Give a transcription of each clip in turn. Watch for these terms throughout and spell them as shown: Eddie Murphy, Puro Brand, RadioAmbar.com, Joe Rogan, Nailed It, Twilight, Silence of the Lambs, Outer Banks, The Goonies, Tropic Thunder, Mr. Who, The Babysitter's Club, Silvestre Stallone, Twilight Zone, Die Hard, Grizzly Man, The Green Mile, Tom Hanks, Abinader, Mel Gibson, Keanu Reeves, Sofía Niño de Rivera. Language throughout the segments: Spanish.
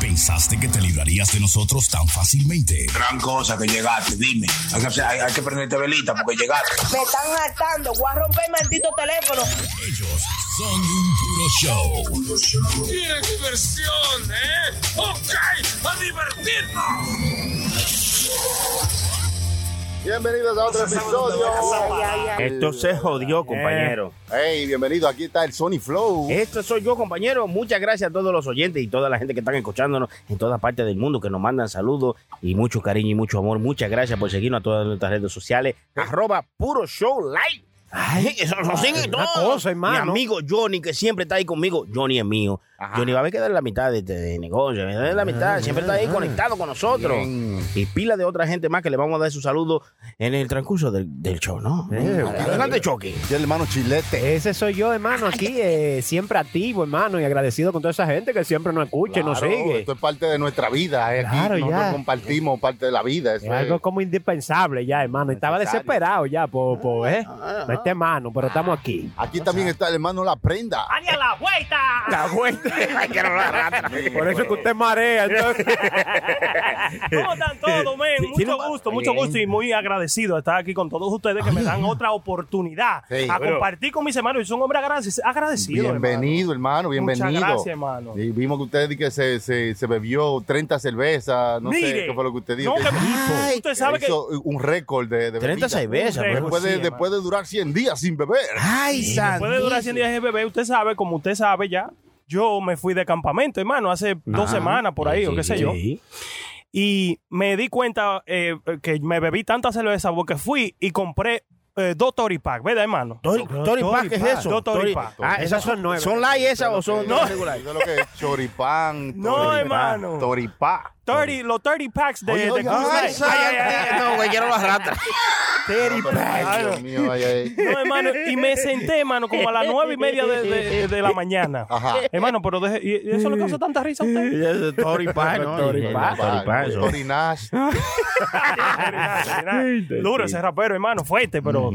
¿Pensaste que te librarías de nosotros tan fácilmente? Gran cosa que llegaste, dime. Hay que prenderte velita porque llegaste. Me están hartando, voy a romper el maldito teléfono. Ellos son un puro show. ¡Qué diversión, eh! ¡Ok! ¡A divertirnos! Bienvenidos a otro episodio. Esto se jodió, compañero. Hey, bienvenido. Aquí está el Sony Flow. Esto soy yo, compañero. Muchas gracias a todos los oyentes y toda la gente que están escuchándonos en todas partes del mundo, que nos mandan saludos y mucho cariño y mucho amor. Muchas gracias por seguirnos a todas nuestras redes sociales. @ Puro Show Live. Ay, eso no sigue todo. Cosa, mi amigo Johnny, que siempre está ahí conmigo. Johnny es mío. Ajá. Johnny va a haber que dar la mitad de negocio. La mitad. Siempre está ahí conectado con nosotros. Bien. Y pila de otra gente más que le vamos a dar su saludo en el transcurso del show, ¿no? Adelante, Choque. Y el hermano Chilete. Ese soy yo, hermano. Aquí siempre activo, hermano. Y agradecido con toda esa gente que siempre nos escucha, claro, nos sigue. Esto es parte de nuestra vida. Aquí nosotros compartimos parte de la vida. Eso es algo como indispensable ya, hermano. Estaba desesperado ya por este hermano, pero estamos aquí. Aquí también está el hermano La Prenda. ¡Ay, a la vuelta! ¡La vuelta! Ay, que no la rata. Por eso es que usted marea. Entonces. ¿Cómo están todos, men? Mucho gusto y muy agradecido de estar aquí con todos ustedes que me dan otra oportunidad compartir con mis hermanos. Yo soy un hombre agradecido. Bienvenido, hermano. Bienvenido. Muchas gracias, hermano. Y vimos que usted que se bebió 30 cervezas. No sé qué fue lo que usted dijo. No, usted sabe que hizo un récord de 30 cervezas. Después de durar 100 días sin beber. Ay, después de durar 100 días sin beber, usted sabe ya. Yo me fui de campamento, hermano, hace 2 semanas por ahí, o qué sé yo. Y me di cuenta que me bebí tanta cerveza porque fui y compré 2 Toripack, ¿verdad, hermano? ¿Toripack qué es eso? 2 Toripack. Esas son nuevas. ¿Son light esas o son regulares? No, Choripán, no, hermano. Toripack. Los 30 packs de Cruise Night. No, güey, quiero las ratas. 30 packs. No, hermano, y me senté, hermano, como a las 9:30 de la mañana. Ajá. Hermano, pero ¿y eso le causa tanta risa a usted? 30 packs, ¿no? 30 packs. Torinash. Duro ese rapero, hermano, fuerte, pero...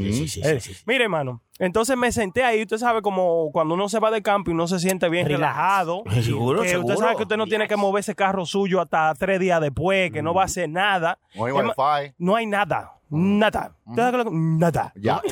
Mire, hermano. Entonces me senté ahí, usted sabe como cuando uno se va de campo y uno se siente bien relajado. Seguro, seguro. Usted sabe que usted no tiene que mover ese carro suyo hasta 3 días después, que no va a hacer nada. No hay wifi. No hay nada. Nada. Nada. Ya.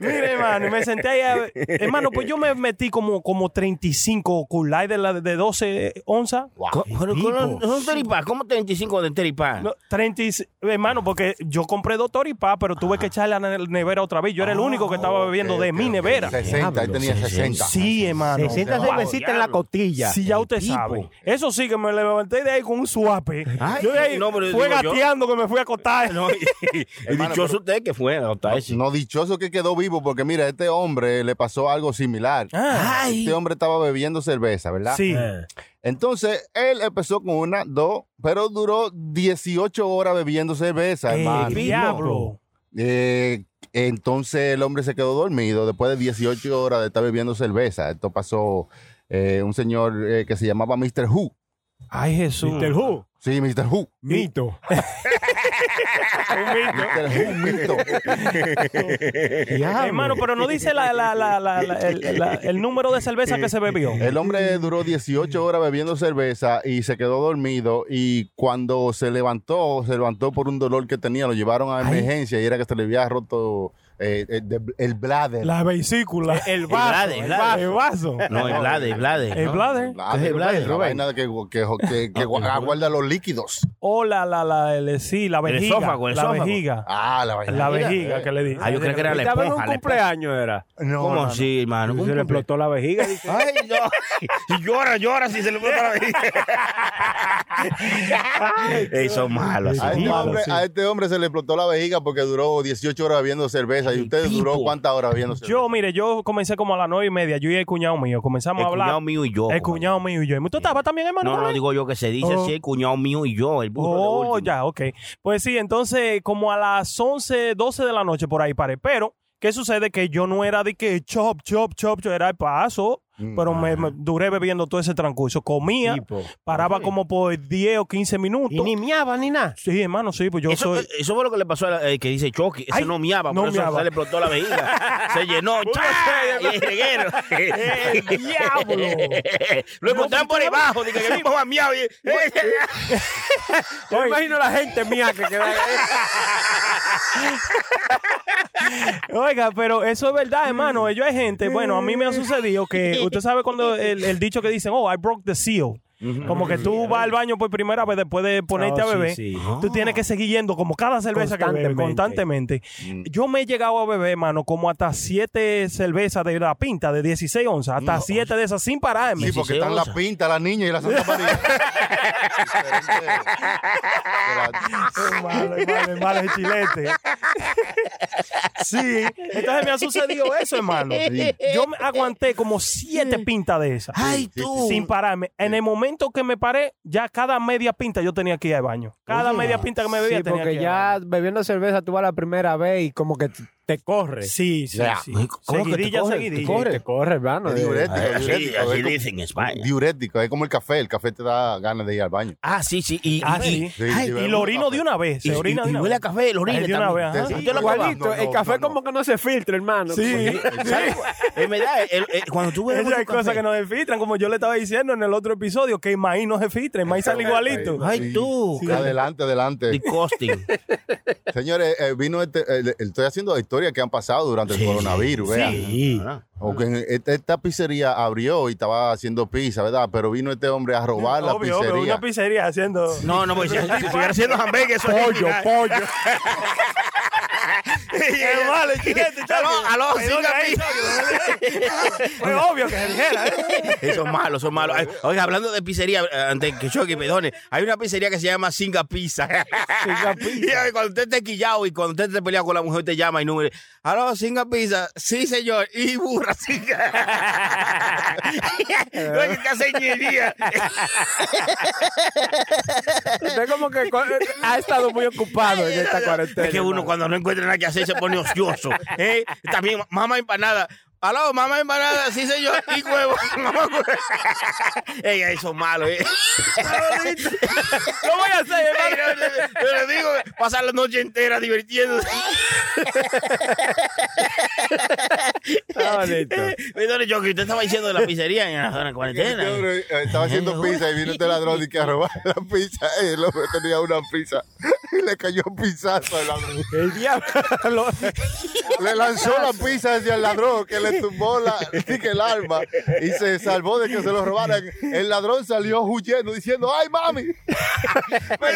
Mire, hermano, y me senté ahí. Hermano, pues yo me metí como 35 culay de 12 onzas. Wow. ¿Son toripas? ¿Cómo 35 de toripas? No, 30, hermano, porque yo compré 2 toripas, pero tuve que echarla a la nevera otra vez. Yo era el único que estaba bebiendo de mi nevera. 60, ahí tenía 60. Sí, hermano. 60 cervecitas en la costilla. Sí, ya usted sabe. Eso sí, que me levanté de ahí con un suape. Yo de ahí fue gateando que me fui a acostar. Y dichoso usted que fue a acostarse. No, dichoso que quedó vivo, porque mira, este hombre le pasó algo similar. Ay. Este hombre estaba bebiendo cerveza, ¿verdad? Sí. Entonces, él empezó con 1, 2, pero duró 18 horas bebiendo cerveza, hermano. ¡Diablo! Entonces, el hombre se quedó dormido después de 18 horas de estar bebiendo cerveza. Esto pasó un señor que se llamaba Mr. Who. ¡Ay, Jesús! ¿Mr. Who? Sí, Mr. Who. Mito. Un mito. Hermano, pero no dice el número de cerveza que se bebió. El hombre duró 18 horas bebiendo cerveza y se quedó dormido. Y cuando se levantó por un dolor que tenía. Lo llevaron a emergencia. Ay. Y era que se le había roto el bladder. La vesícula. El vaso. El vaso. No, el bladder. El bladder. La vaina que guarda los líquidos. O la vejiga. El esófago. Vejiga. Ah, la vejiga. La vejiga que le dije. Ah, yo creo que era la esponja. Estaba en un cumpleaños, ¿era? No. ¿Cómo así, hermano? Se le explotó la vejiga. Ay, no. Y llora si se le explota la vejiga. Eso es malo. A este hombre se le explotó la vejiga porque duró 18 horas bebiendo cerveza. ¿Y usted duró cuántas horas bebiendo cerveza? Yo comencé como a las 9:30. Yo y el cuñado mío comenzamos a hablar. El cuñado mío y yo. ¿Tú estabas también, hermano? No, digo yo que se dice así, el cuñado mío y yo. El burro de último. Ya, ok. Pues sí, entonces como a las 11, 12 de la noche por ahí paré. Pero, ¿qué sucede? Que yo no era de que chop, chop, chop. Yo era el paso. Pero me duré bebiendo todo ese transcurso. Comía, paraba como por 10 o 15 minutos. Y ni miaba ni nada. Sí, hermano, sí. Pues yo eso, soy... eso fue lo que le pasó al que dice Chucky. Ese no miaba, no por miaba. Eso se le explotó la vejiga. Se llenó. Y el reguero. ¡El diablo! Lo encontraron por debajo. Dije que el tipo va miado. Yo imagino la gente mía que queda. Oiga, pero eso es verdad, hermano. Ellos hay gente, bueno, a mí me ha sucedido que usted sabe cuando el dicho que dicen, oh, I broke the seal. Como que tú vas al baño por primera vez después de ponerte a beber, tú tienes que seguir yendo como cada cerveza que bebes constantemente. Yo me he llegado a beber, hermano, como hasta 7 cervezas de la pinta de 16 onzas, hasta 7 de esas sin pararme. Sí, porque están la pinta, la niña y la Santa María. Hermano, el chilete. Sí, entonces me ha sucedido eso, hermano. Sí. Yo me aguanté como 7 pintas de esas. Ay, tú. Sin pararme. En el momento que me paré, ya cada media pinta yo tenía que ir al baño. Cada media pinta que me bebía tenía que ir. Porque ya bebiendo cerveza tú vas la primera vez y como que te corre. Sí, sí, sí. Seguidilla, seguidilla. Te corre, hermano. Diurético. Así dicen en España. Diurético. Es como el café. El café te da ganas de ir al baño. Ah, sí, sí. Y lo orino de una vez. Se orina de una vez. Y huele a café, lo orina de una vez. Igualito. El café como que no se filtra, hermano. Sí. Es verdad. Cuando tú bebes. Hay cosas que no se filtran, como yo le estaba diciendo en el otro episodio, que el maíz no se filtra, el maíz sale igualito. Ay, tú. Adelante, adelante. The costing. Señores, vino este. Estoy haciendo historias que han pasado durante el coronavirus, vean. Sí. Esta pizzería abrió y estaba haciendo pizza, ¿verdad? Pero vino este hombre a robar la pizzería. Obvio, una pizzería haciendo... No, no, pues si estuviera haciendo hamburguesas... Pollo. Fue obvio que se dijera, ¿eh? Son malos. Oiga, hablando de pizzería, antes que Chucky, perdone, hay una pizzería que se llama Singapizza. Singapizza. Y cuando usted esté quillado y cuando usted esté peleado con la mujer, te llama y no me... Aló, Singapizza. Sí, señor. Y burra, Singa. No hay que hacer ingeniería. Usted como que ha estado muy ocupado en esta cuarentena. Es que uno cuando no encuentra nada que hacer se pone ocioso. También mamá empanada. Aló, mamá empanada, sí señor, y huevo. Ey, eso es malo, Lo voy a hacer, hermano. Pero digo, pasar la noche entera divirtiéndose. Estaba listo. Perdón, yo que usted estaba diciendo de la pizzería en la zona de cuarentena. Estaba haciendo pizza y vino este ladrón y que a robar la pizza. El hombre tenía una pizza y le cayó un pizzazo al ladrón. El diablo. Le lanzó la pizza hacia el ladrón, que le tumbó el arma y se salvó de que se lo robaran. El ladrón salió huyendo diciendo, ¡ay, mami! ¡Ay!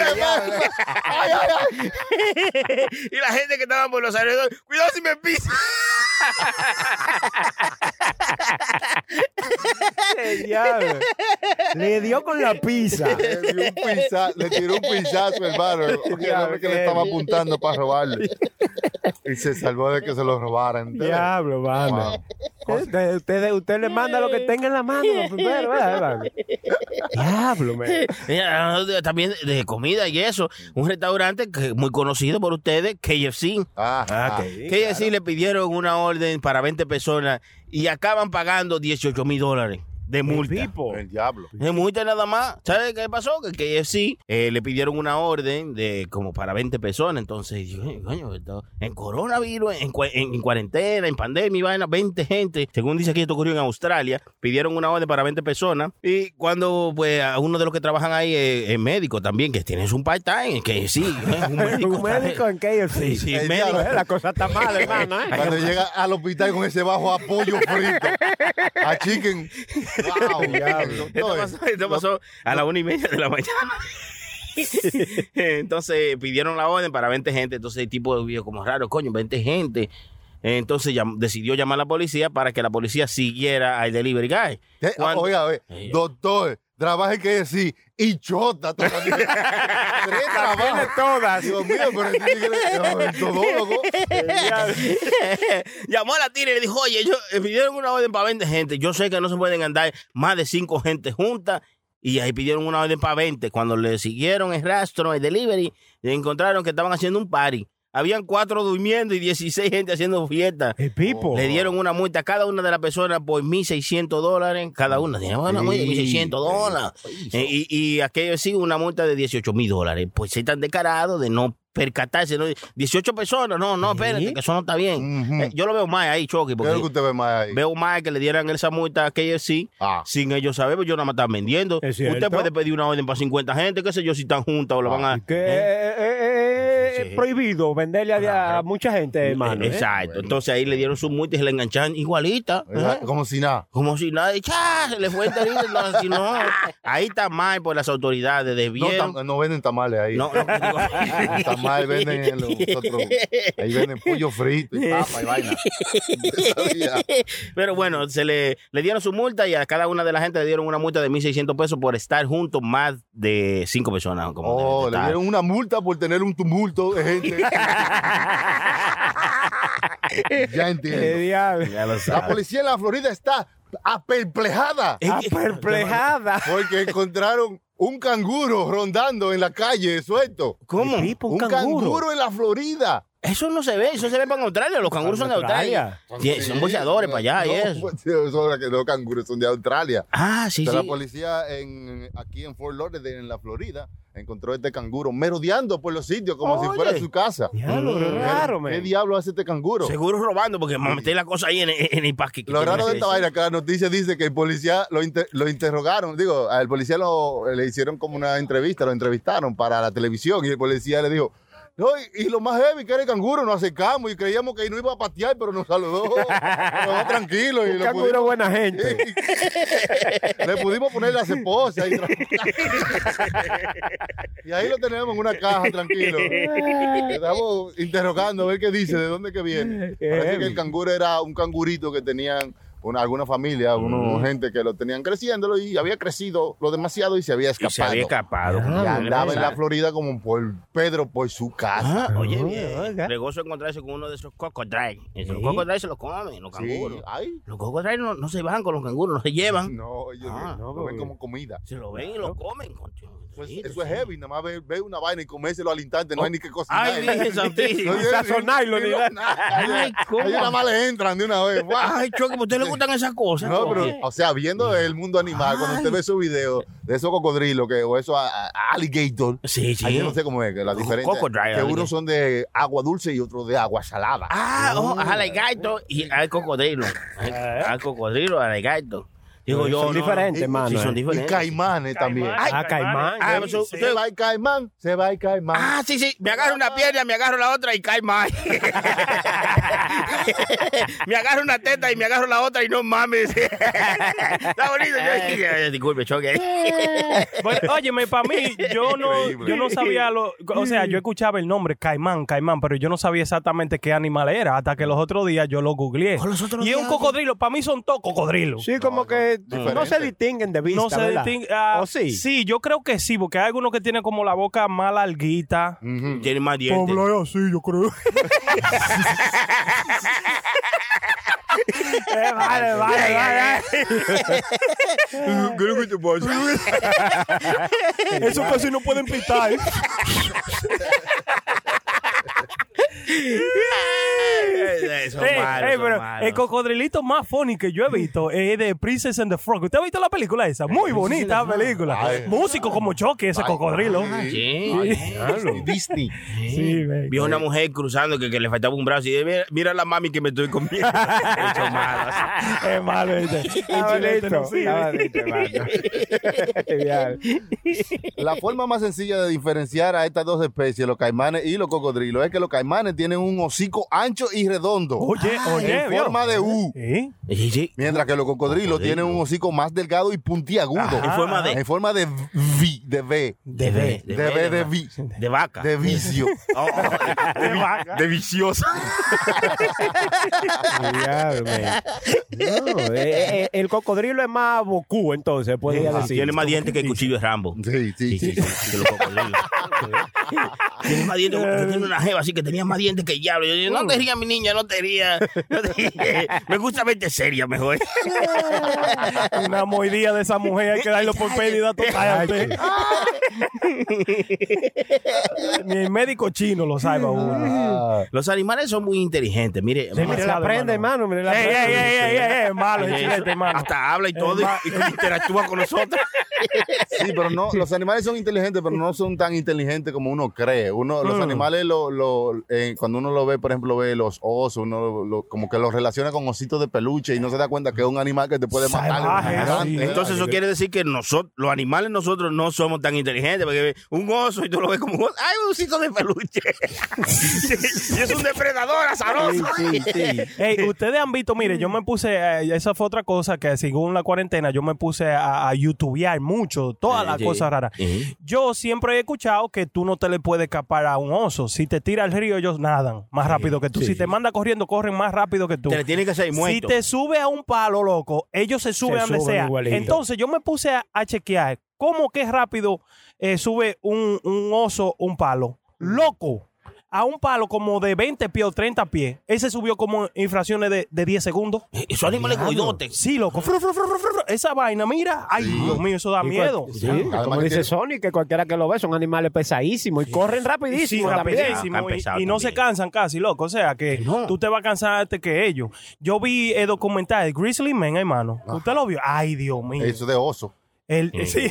Y la gente que estaba por los alrededores, ¡cuidado si me pisa! Le dio con la pizza. Le tiró un pizzazo, hermano, porque el hombre que le estaba apuntando para robarle. Y se salvó de que se lo robaran. Diablo, mano. Usted le manda lo que tenga en la mano. Diablo, man. También de comida y eso. Un restaurante muy conocido por ustedes, KFC. KFC le pidieron una orden para 20 personas y acaban pagando $18,000 de multa. El diablo. De multa nada más. ¿Sabes qué pasó? Que KFC le pidieron una orden de como para 20 personas. Entonces, coño, en coronavirus, en cuarentena, en pandemia, y vaina, 20 gente. Según dice aquí, esto ocurrió en Australia. Pidieron una orden para 20 personas. Y cuando, pues, a uno de los que trabajan ahí es médico también, que tienes un part-time en KFC. Un médico en KFC. Sí, el médico. Diablo, la cosa está mal, hermano. Cuando llega al hospital con ese bajo a pollo frito, a chicken... Wow, esto pasó a las 1:30 a.m. Entonces pidieron la orden para 20 gente. Entonces el tipo vio como raro, coño, 20 gente. Entonces decidió llamar a la policía para que la policía siguiera al delivery guy. Oiga, doctor, trabaje que decir y chota todavía. 3 trabajos todas. Dios mío, pero el todólogo. Llamó a la tira y le dijo, oye, me pidieron una orden para 20 gente. Yo sé que no se pueden andar más de 5 gente juntas. Y ahí pidieron una orden para 20. Cuando le siguieron el rastro, el delivery, le encontraron que estaban haciendo un party. Habían 4 durmiendo y 16 gente haciendo fiesta. El Pipo. Le dieron una multa a cada una de las personas por $1,600 cada una. Teníamos una multa de $1,600. Y aquello sí, una multa de $18,000. Pues se están descarados de no percatarse, ¿no? 18 personas, no, espérate, que eso no está bien. Uh-huh. Yo lo veo más ahí, Chucky. ¿Qué es lo que usted ve más ahí? Veo más que le dieran esa multa a KFC sin ellos saber, porque yo nada más estaba vendiendo. ¿Es usted cierto? Puede pedir una orden para 50 gente, qué sé yo, si están juntas o la van a... prohibido venderle a mucha gente, hermano. Exacto. Bueno. Entonces ahí le dieron sus multas y se la engancharon igualita. Como si nada. Como si nada. Y ¡chá! Se le fue el terrible. No, si no. Ahí está mal por las autoridades. No venden tamales ahí. No tamales venden en los otros. Ahí venden pollo frito y papa y vaina. Pero bueno, le dieron su multa y a cada una de la gente le dieron una multa de $1,600 por estar juntos más de 5 personas. Le dieron una multa por tener un tumulto de gente. Ya entiendo. La policía en la Florida está aperplejada porque encontraron un canguro rondando en la calle suelto. ¿Cómo? Un canguro en la Florida. Eso no se ve, eso se ve para Australia. Los canguros son de Australia. Son boxeadores para allá y eso. Los canguros son de Australia. Ah, sí, sí. La policía aquí en Fort Lauderdale, en la Florida, encontró este canguro merodeando por los sitios como si fuera su casa. Raro, ¿qué diablo hace este canguro? Seguro robando, porque meter la cosa ahí en el parque. Lo raro de esta vaina, que la noticia dice que el policía lo interrogaron. Digo, al policía le hicieron como una entrevista, lo entrevistaron para la televisión y el policía le dijo... No, y lo más heavy que era el canguro, nos acercamos y creíamos que no iba a patear, pero nos saludó. Nos dejó tranquilos. El canguro era buena gente. Le pudimos poner las esposas. Y ahí lo tenemos en una caja, tranquilo. Le estamos interrogando a ver qué dice, de dónde que viene. Parece que el canguro era un cangurito que tenían... alguna familia, alguna gente que lo tenían creciéndolo y había crecido lo demasiado y se había escapado. Y andaba en la Florida como por Pedro por su casa. Oye, regoso encontrarse con uno de esos cocodriles. Los cocodriles se los comen, los canguros. Sí. Los cocodriles no se van con los canguros, no se llevan. Lo ven como comida. Se lo ven y lo comen. Eso es heavy, nada más ver una vaina y comérselo al instante, no hay ni qué cocinar. Ay, dije santísimo. Sazonarlo. Ellos nada más le entran de una vez. Ay, Choque, usted le gustan esas cosas. No, pero, o sea, viendo el mundo animal, cuando usted ve esos videos de esos cocodrilos o esos alligator, ahí no sé cómo es, que las diferencias, que unos son de agua dulce y otros de agua salada. Alligator y al cocodrilo. Al cocodrilo, alligator. Digo yo, son diferentes, mano. Sí, son diferentes. Y caimanes también. Caimán. Se va el caimán, se va el caimán. Sí. Me agarro una pierna, me agarro la otra y caimán. Me agarro una teta y me agarro la otra y no mames. Está bonito. Disculpe, Choque. Bueno, óyeme, para mí, yo no sabía o sea, yo escuchaba el nombre caimán, pero yo no sabía exactamente qué animal era hasta que los otros días yo lo googleé. Y es un cocodrilo. Para mí son todos cocodrilos. Sí, como que no se distinguen de vista, ¿O sí? Sí, yo creo que sí, porque hay algunos que tienen como la boca más larguita. Uh-huh. Tienen más dientes. Pablo, sí, yo creo. Vale. Creo que te pasa. Eso casi no pueden pintar. El cocodrilito más funny que yo he visto es de Princess and the Frog. ¿Usted ha visto la película esa? Muy bonita película. Músico como Choque, ese cocodrilo. Disney. Vi una mujer cruzando que le faltaba un brazo y dije, mira la mami que me estoy comiendo. Es malo. La forma más sencilla de diferenciar a estas dos especies, los caimanes y los cocodrilos, es que los caimanes tienen un hocico ancho y redondo. En forma de U. Mientras que los cocodrilos tienen un hocico más delgado y puntiagudo. En forma de V. De vaca. De vicio. De viciosa. El cocodrilo es más bocú, entonces, podría decir. Tiene más dientes que el cuchillo de Rambo. Sí. Los cocodrilos. Tiene más dientes. Yo tenía una jeva así que tenía más dientes que el diablo. Yo dije, no te rías, mi niña, no te rías. Me gusta verte seria mejor. Una moidía de esa mujer hay que darlo por pérdida total. Ni el médico chino lo sabe uno. Los animales son muy inteligentes. Mire, sí, mire la prenda, hermano. Mire la prenda. Es malo, es chilete, hermano. Hasta habla y todo y interactúa con nosotros. Sí, pero no, los animales son inteligentes, pero no son tan inteligentes como uno cree. Los animales, cuando uno lo ve, por ejemplo, ve los osos, uno como que los relaciona con ositos de peluche y no se da cuenta que es un animal que te puede matar. Entonces eso quiere decir que los animales nosotros no somos tan inteligentes, porque un oso y tú lo ves como un oso. ¡Ay, un osito de peluche! Y es un depredador azaroso. Sí. Hey, ustedes han visto, mire, yo me puse, esa fue otra cosa que según la cuarentena, yo me puse a youtubear mucho, todas las cosas raras. Yo siempre he escuchado que tú no te le puedes escapar a un oso. Si te tira al río, ellos nadan más rápido que tú. Si te manda corriendo, corren más rápido que tú. Te le tienen que hacer muerto. Si te sube a un palo, loco, ellos se suben donde sea. Igualito. Entonces yo me puse a chequear cómo que rápido sube un oso un palo. Loco. A un palo como de 20 pies o 30 pies. Ese subió como infracciones de 10 segundos. Esos animales coidotes. Sí, loco. Esa vaina, mira. Ay, Dios mío, eso da miedo. Sí. Como dice Sony, que cualquiera que lo ve son animales pesadísimos y corren rapidísimo. Sí, rapidísimo. Y no se cansan casi, loco. O sea, que tú te vas a cansar antes que ellos. Yo vi el documental de Grizzly Man, hermano. ¿Usted lo vio? Ay, Dios mío. Eso de oso. Sí.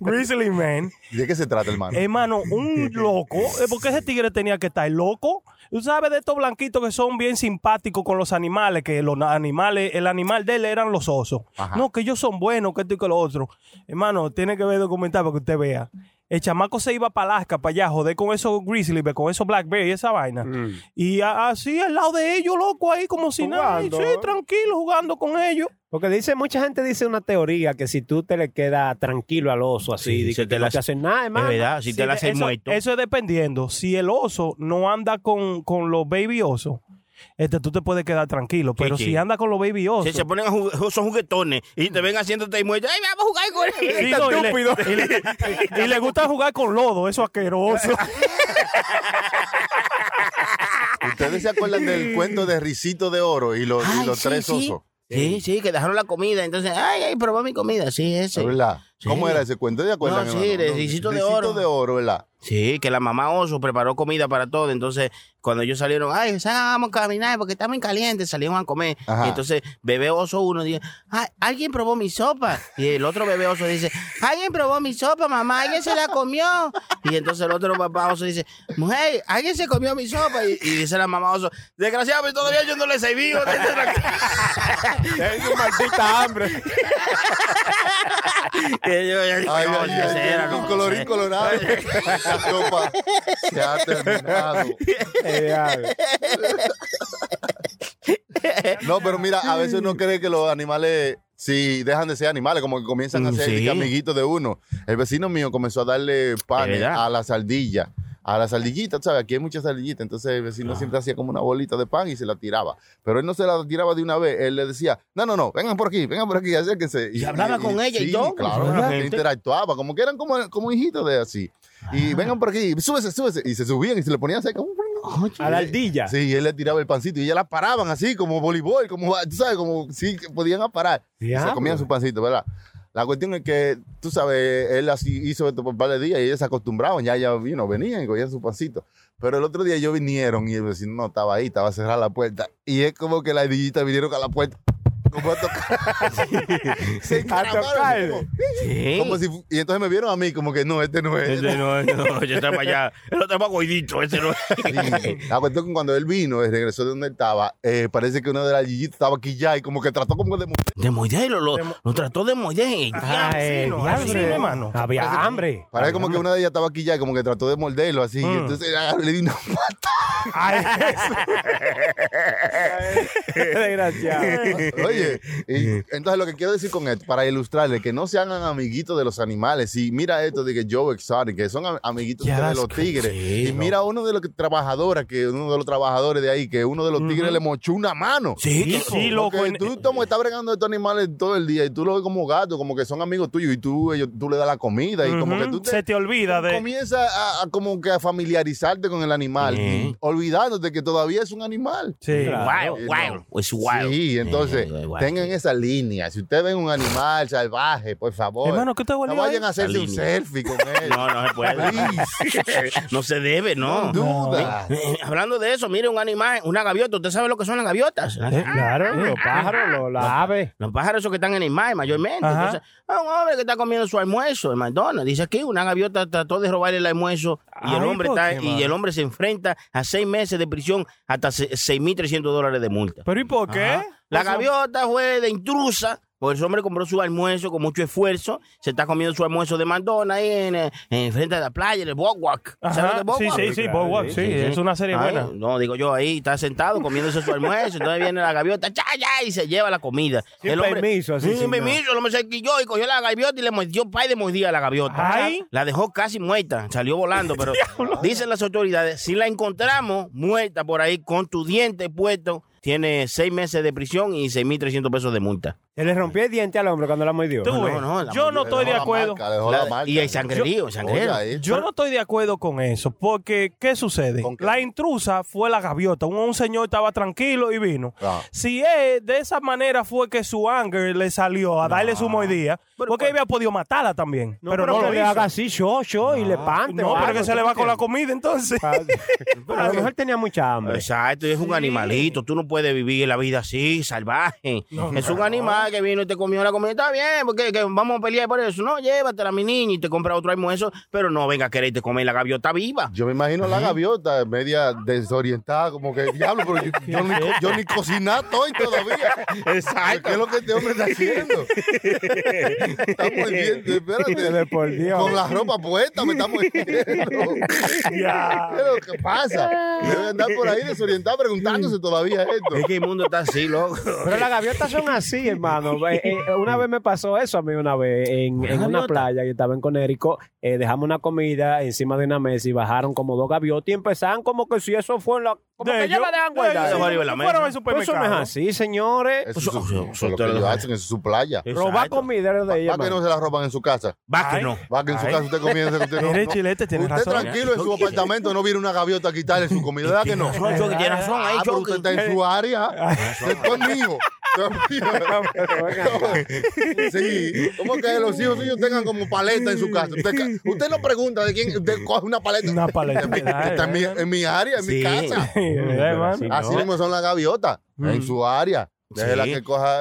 Grizzly Man. ¿De qué se trata, hermano? Hermano, un loco. Porque ese tigre tenía que estar loco. Tú sabes de estos blanquitos que son bien simpáticos con los animales, que los animales, el animal de él eran los osos. Ajá. No, que ellos son buenos, que esto y que lo otro. Hermano, tiene que ver documental para que usted vea. El chamaco se iba para Alaska, para allá, joder con esos grizzly, con esos blackberry y esa vaina. Y así al lado de ellos, loco, ahí como si nada. Sí, tranquilo, jugando con ellos. Porque mucha gente dice una teoría que si tú te le quedas tranquilo al oso así, sí, no te hacen nada, hermano. Es verdad, si te la haces muerto. Eso es dependiendo. Si el oso no anda con los baby osos, tú te puedes quedar tranquilo, pero si anda con los baby osos, se ponen a son juguetones y te ven haciéndote y muerto. ¡Ay, vamos a jugar con él! Y le gusta jugar con lodo, eso asqueroso. ¿Ustedes se acuerdan del cuento de Ricito de Oro y los tres osos? Sí, que dejaron la comida, entonces, ay, probó mi comida, sí, ese. ¿Verdad? Sí. ¿Cómo era ese cuento? ¿Te acuerdas? No, sí, Ricito de Oro. Ricito de Oro, ¿verdad? Sí, que la mamá oso preparó comida para todo, entonces cuando ellos salieron, ay, vamos a caminar porque está muy caliente, salieron a comer. Ajá. Y entonces bebé oso uno dice, ay, alguien probó mi sopa, y el otro bebé oso dice, alguien probó mi sopa, mamá, alguien se la comió, y entonces el otro papá oso dice, mujer, alguien se comió mi sopa, y dice la mamá oso, desgraciadamente todavía yo no le serví. Tengo maldita hambre. Un colorín colorado. Sopa se ha terminado. No, pero mira, a veces uno cree que los animales, si dejan de ser animales, como que comienzan a ser amiguitos de uno. El vecino mío comenzó a darle panes a las ardillas. A las ardillitas, ¿sabes? Aquí hay muchas ardillitas. Entonces el vecino siempre hacía como una bolita de pan y se la tiraba. Pero él no se la tiraba de una vez. Él le decía, no, vengan por aquí, acérquense. Y hablaba con ella y todo. Claro, interactuaba, como que eran como hijitos de así. Y vengan por aquí, súbese. Y se subían y se le ponían cerca. A la ardilla. Sí, él le tiraba el pancito y ellas la paraban así, como voleibol, como, tú sabes, como si podían aparar. Y se comían su pancito, ¿verdad? La cuestión es que, tú sabes, él así hizo esto por un par de días y ellos se acostumbraban, ya vino, venían y cogían su pancito. Pero el otro día ellos vinieron y el vecino no estaba ahí, estaba cerrada la puerta. Y es como que las ardillitas vinieron a la puerta. Como a tocar. Se encaramaron. Como si, y entonces me vieron a mí como que no, este no es. Este no es, yo estaba allá. Él estaba goidito, este no es. Sí. La cuestión que cuando él vino, regresó de donde estaba, parece que una de las ardillitas estaba aquí ya y como que trató como de morder. De morder, lo trató de morder. Hermano. Había hambre. Parece como que una de ellas estaba aquí ya y como que trató de morderlo así. Y entonces le di una pata. Ay, desgraciado. Oye, Oye, y entonces lo que quiero decir con esto, para ilustrarle, que no se hagan amiguitos de los animales. Y mira esto de que Joe Exotic, que son amiguitos de los tigres. Sí, y mira uno de los trabajadores, que uno de los trabajadores de ahí, que uno de los tigres le mochó una mano. Sí, loco. Porque tú estás bregando de estos animales todo el día y tú los ves como gatos, como que son amigos tuyos, y tú le das la comida y como que tú se te olvida de... Comienzas a como que a familiarizarte con el animal, olvidándote que todavía es un animal. Sí. Claro. Wow. Es wild. Sí, entonces tengan esa línea. Si ustedes ven un animal salvaje, por favor, hermano, ¿qué te no vayan a hacerse un selfie con él. No se puede. No se debe, no. No duda. Hablando de eso, mire, un animal, una gaviota. ¿Usted sabe lo que son las gaviotas? Claro, los pájaros, las aves. Los pájaros esos que están en el mar, mayormente. Entonces, un hombre que está comiendo su almuerzo en McDonald's. Dice aquí, una gaviota trató de robarle el almuerzo y el hombre se enfrenta a 6 meses de prisión, hasta $6,300 de multa. ¿Pero y por qué? La gaviota fue de intrusa. Porque ese hombre compró su almuerzo con mucho esfuerzo. Se está comiendo su almuerzo de McDonald's ahí en frente de la playa, en el Bok-wok. ¿Sabes de Bok-wok? Sí, Bok-wok, sí. Es una serie buena. No, digo yo, ahí está sentado comiéndose su almuerzo. Entonces viene la gaviota, y se lleva la comida. Sin permiso, así. Sin permiso, el hombre se quilló y cogió la gaviota y le mordió a la gaviota. Ay. La dejó casi muerta, salió volando, pero dicen las autoridades, si la encontramos muerta por ahí con tu diente puesto, tiene 6 meses de prisión y $6,300 de multa. Se le rompió el diente al hombre cuando la mordió. Yo no estoy de acuerdo. Y el sangrerío, Yo no estoy de acuerdo con eso, porque ¿qué sucede? La intrusa fue la gaviota. Un señor estaba tranquilo y vino. Si él, de esa manera fue que su anger le salió a darle su mordida, porque había podido matarla también. Pero no lo hizo. Haga así, y le pante. No, pero que se le va con la comida, entonces. A lo mejor tenía mucha hambre. Exacto, es un animalito. Tú no puedes vivir la vida así, salvaje. Es un animal que vino y te comió la comida. Está bien, porque vamos a pelear por eso. No, llévatela, mi niña, y te compra otro almuerzo, pero no venga a quererte comer la gaviota viva. Yo me imagino la gaviota media desorientada, como que, diablo, pero yo ni cocinar estoy todavía. Exacto. ¿Qué es lo que este hombre está haciendo? Está mordiendo, espérate. Por Dios. Con la ropa puesta me está mordiendo. ¿Qué pasa? Debe andar por ahí desorientado preguntándose todavía esto. Es que el mundo está así, loco. Pero las gaviotas son así, hermano. Una vez me pasó eso a mí en una playa. Yo estaba en Conérico, dejamos una comida encima de una mesa y bajaron como 2 gaviotas y empezaron como que si eso fue en la... Como que ellos la dejan guardar. Eso no es así, señores. Eso es lo que ellos hacen en su playa. Robar comida de ellos. ¿Para que no se la roban en su casa? Va que en su casa usted comienza. Usted chilete, tiene razón. Usted tranquilo en su apartamento, no viene una gaviota a quitarle su comida, ¿verdad que no? Tiene razón ahí. Pero usted está en su área. Está conmigo. Sí, como que los hijos suyos tengan como paleta en su casa. Usted no pregunta de quién, usted coge una paleta. Una paleta. Está en mi área, en mi casa. Así mismo son las gaviotas, en su área. Déjela que coja,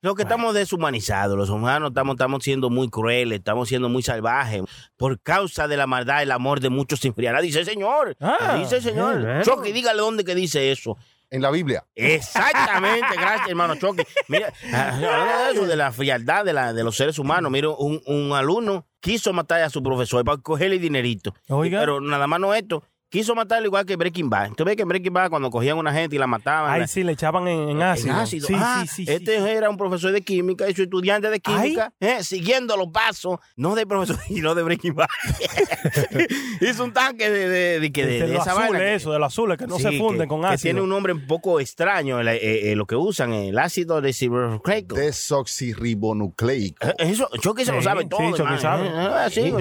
Lo que estamos deshumanizados, los humanos estamos siendo muy crueles, estamos siendo muy salvajes por causa de la maldad, el amor de muchos se enfriará. Dice el Señor, Choque, dígale dónde que dice eso. En la Biblia. Exactamente, gracias, hermano Choque. Mira, hablando de eso, de la frialdad de los seres humanos, mira, un alumno quiso matar a su profesor para cogerle dinerito. Oiga. Pero nada más no esto. Quiso matarlo igual que Breaking Bad. ¿Tú ves que en Breaking Bad cuando cogían a una gente y la mataban? Ahí sí, le echaban en ácido. Sí, era un profesor de química y su estudiante de química, siguiendo los pasos, no del profesor, sino de Breaking Bad. Hizo un tanque de esa vaina. De los azules, que no se funden con ácido. Que tiene un nombre un poco extraño lo que usan, el ácido desoxirribonucleico. Desoxirribonucleico. Eso, Choque se lo sabe todo. Sí, Choque sabe.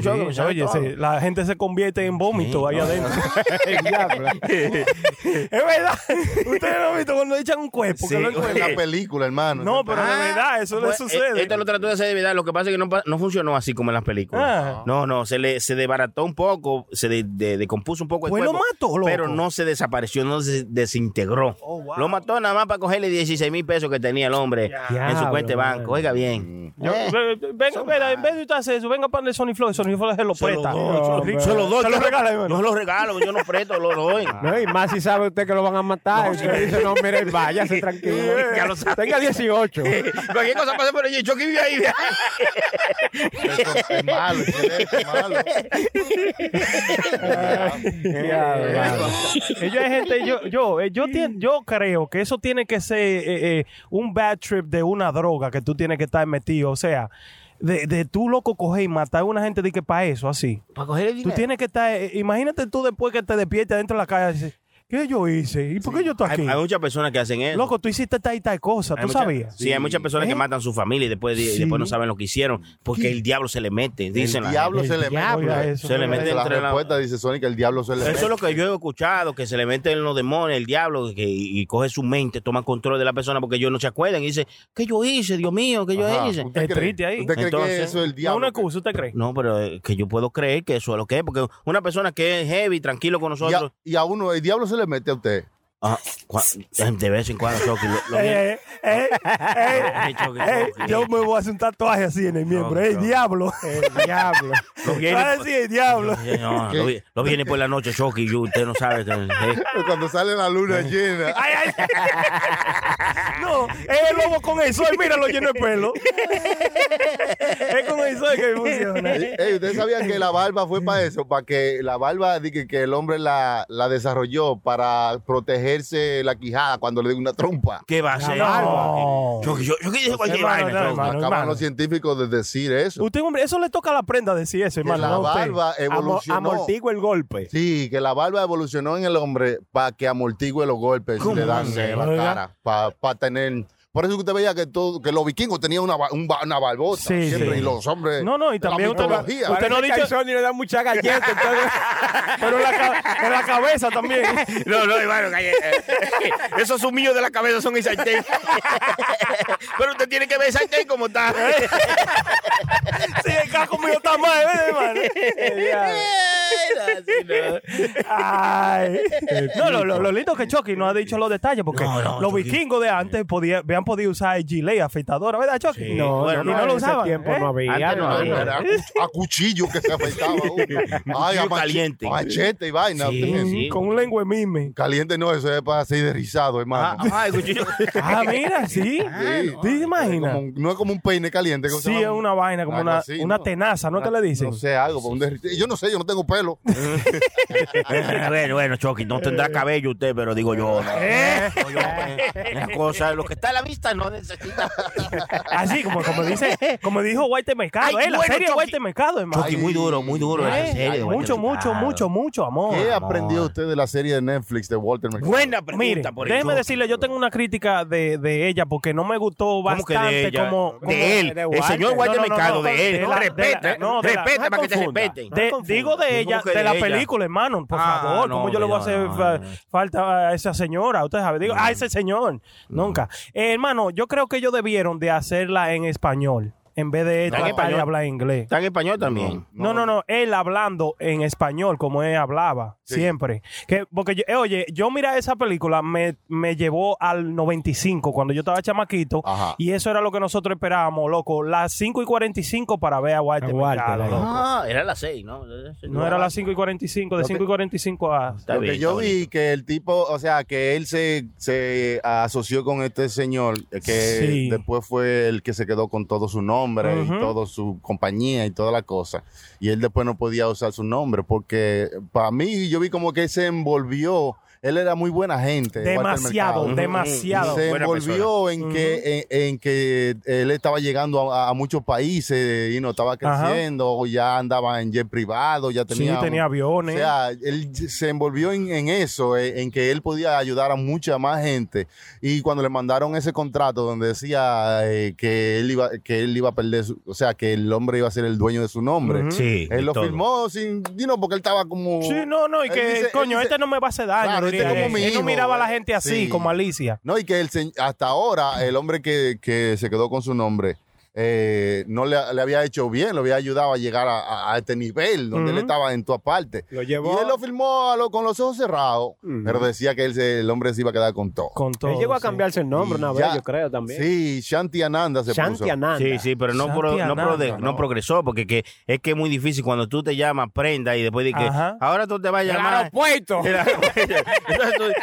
Choque sabe. Oye, todo. La gente se convierte en vómito ahí adentro. Es verdad. Ustedes lo han visto cuando echan un cuerpo. Sí, no es una película, hermano. No, pero de verdad, eso pues, le sucede. Esto lo trató de hacer de verdad. Lo que pasa es que no funcionó así como en las películas. No, se desbarató un poco, se decompuso un poco el cuerpo. Pues lo mató, loco. Pero no se desapareció, no se desintegró. Lo mató nada más para cogerle $16,000 que tenía el hombre en su cuenta de banco. Oiga bien. Venga, en vez de usted hacer eso, venga para el Sony Flow. El Sony Flow se lo presta. Se lo regala. No lo regalo. yo no presto, lo doy. No, y más si sabe usted que lo van a matar. No, usted dice, no, mire, váyase tranquilo. Ya lo sabe. Tenga 18. Cualquier cosa pasa por allí, Chucky vive ahí. Es malo, es malo. Ellos hay gente, yo creo que eso tiene que ser un bad trip de una droga que tú tienes que estar metido, o sea, de tú loco coger y matar a una gente de que para eso, así. Para coger el dinero. Tú tienes que estar, imagínate tú después que te despiertas dentro de la calle y dices, ¿qué yo hice? ¿Y por qué yo estoy aquí? Hay muchas personas que hacen eso. Loco, tú hiciste tal y tal cosa, ¿tú sabías? Sí, hay muchas personas que matan a su familia y después no saben lo que hicieron porque el diablo se le mete. Dicen el diablo se le mete. Se le mete entre la puerta, dice Sonic, el diablo se le mete. Eso es lo que yo he escuchado, que se le meten los demonios, el diablo, y coge su mente, toma control de la persona porque ellos no se acuerdan y dicen, ¿qué yo hice? Dios mío, ¿qué yo hice? Es triste ahí. ¿Usted cree que eso es el diablo? No, una excusa, ¿usted cree? No, pero que yo puedo creer que eso es lo que es, porque una persona que es heavy, tranquilo con nosotros. Y a uno, el diablo se le mete a usted. Ah, de vez en cuando, Chucky. Yo me voy a hacer un tatuaje así en el miembro. No, el diablo. El diablo. Lo viene por la noche, Chucky. Usted no sabe. Cuando sale la luna llena. Ay, ay. No, es el lobo con el sol. Mira, lo lleno de pelo. Es con el sol que funciona. ¿Ustedes sabían que la barba fue para eso? Para que la barba, que el hombre la desarrolló para proteger la quijada cuando le den una trompa. ¿Qué va a ser? No. Yo que dije cualquier vaina. Acaban los científicos de decir eso. Usted, hombre, eso le toca a la prenda decir eso, hermano. Que la barba evolucionó. Amortigua el golpe. Sí, que la barba evolucionó en el hombre para que amortigue los golpes que le dan en la cara. Para tener... Por eso que usted veía que los vikingos tenían una barbota. Sí, siempre, sí. Y los hombres. No, y también usted no ha dicho. Sony le da mucha galleta. Entonces, pero en la cabeza también. No, hermano, esos humillos de la cabeza son el sartén. Pero usted tiene que ver el sartén como está. Sí, el casco mío está mal, hermano. Ay. Lo lindo que Chucky no ha dicho los detalles, porque los vikingos de antes habían podido usar el gilet afeitadora, ¿verdad, Chucky? Sí. No lo usaban. Tiempo, ¿eh? No había. Era a cuchillo que se afeitaba uno. Ay, caliente. Machete y vaina. Sí. Con un lengüemime. Caliente no, eso es para ser rizado, hermano. El cuchillo. Mira, sí. ¿Te imaginas? No es como un peine caliente. Sí, es una vaina, como una tenaza, ¿no? ¿Qué le dicen? No sé, algo. Yo no sé, yo no tengo pelo. Bueno, Chucky, no tendrá cabello usted, pero digo yo. Lo que está a la vista no necesita. Así como dijo Walter Mercado, la serie de Walter Mercado, hermano. Chucky, muy duro la serie. Mucho amor. ¿Qué aprendió usted de la serie de Netflix de Walter Mercado? Buena pregunta. Mire, por déjeme decirle, yo tengo una crítica de ella porque no me gustó bastante como de él. El señor Walter Mercado, de él. Respeta para que te respeten. Digo de ella, de la película, hermano, por favor. ¿Cómo yo le voy a hacer falta a esa señora? Usted sabe, digo, a ese señor. Nunca. Hermano, yo creo que ellos debieron de hacerla en español en vez de él hablar inglés. ¿Está en español también? No, él hablando en español como él hablaba siempre. Que, porque, yo mirar esa película me llevó al 95 cuando yo estaba chamaquito. Ajá. Y eso era lo que nosotros esperábamos, loco. Las 5:45 para ver a Walter Mercado, loco. Era las 6, ¿no? No era las 5:45, de 5:45 a... Lo que yo vi que el tipo, o sea, que él se asoció con este señor que después fue el que se quedó con todo su nombre. Y toda su compañía y toda la cosa. Y él después no podía usar su nombre porque para mí yo vi como que se envolvió. Él era muy buena gente. Demasiado. Se envolvió en que él estaba llegando a muchos países y no estaba creciendo. O ya andaba en jet privado, ya tenía... Sí, tenía aviones. O sea, él se envolvió en eso, en que él podía ayudar a mucha más gente. Y cuando le mandaron ese contrato donde decía que él iba a perder... o sea, que el hombre iba a ser el dueño de su nombre. Él lo firmó sin... porque él estaba como... y que él dice, no me va a hacer daño. Claro, él no miraba a la gente así, como Alicia. No, y que hasta ahora, el hombre que se quedó con su nombre, no le había hecho bien, lo había ayudado a llegar a este nivel donde él estaba en todas partes. Lo llevó. Y él lo filmó con los ojos cerrados, pero decía que el hombre se iba a quedar con todo. Con todo. Él llegó a cambiarse el nombre una vez, yo creo, también. Sí, Shanti Ananda se puso. Shanti Ananda. Sí, sí, pero no progresó, porque es que es muy difícil cuando tú te llamas Prenda y después de que ahora tú te vas a llamar... ¡El aeropuerto! Entonces,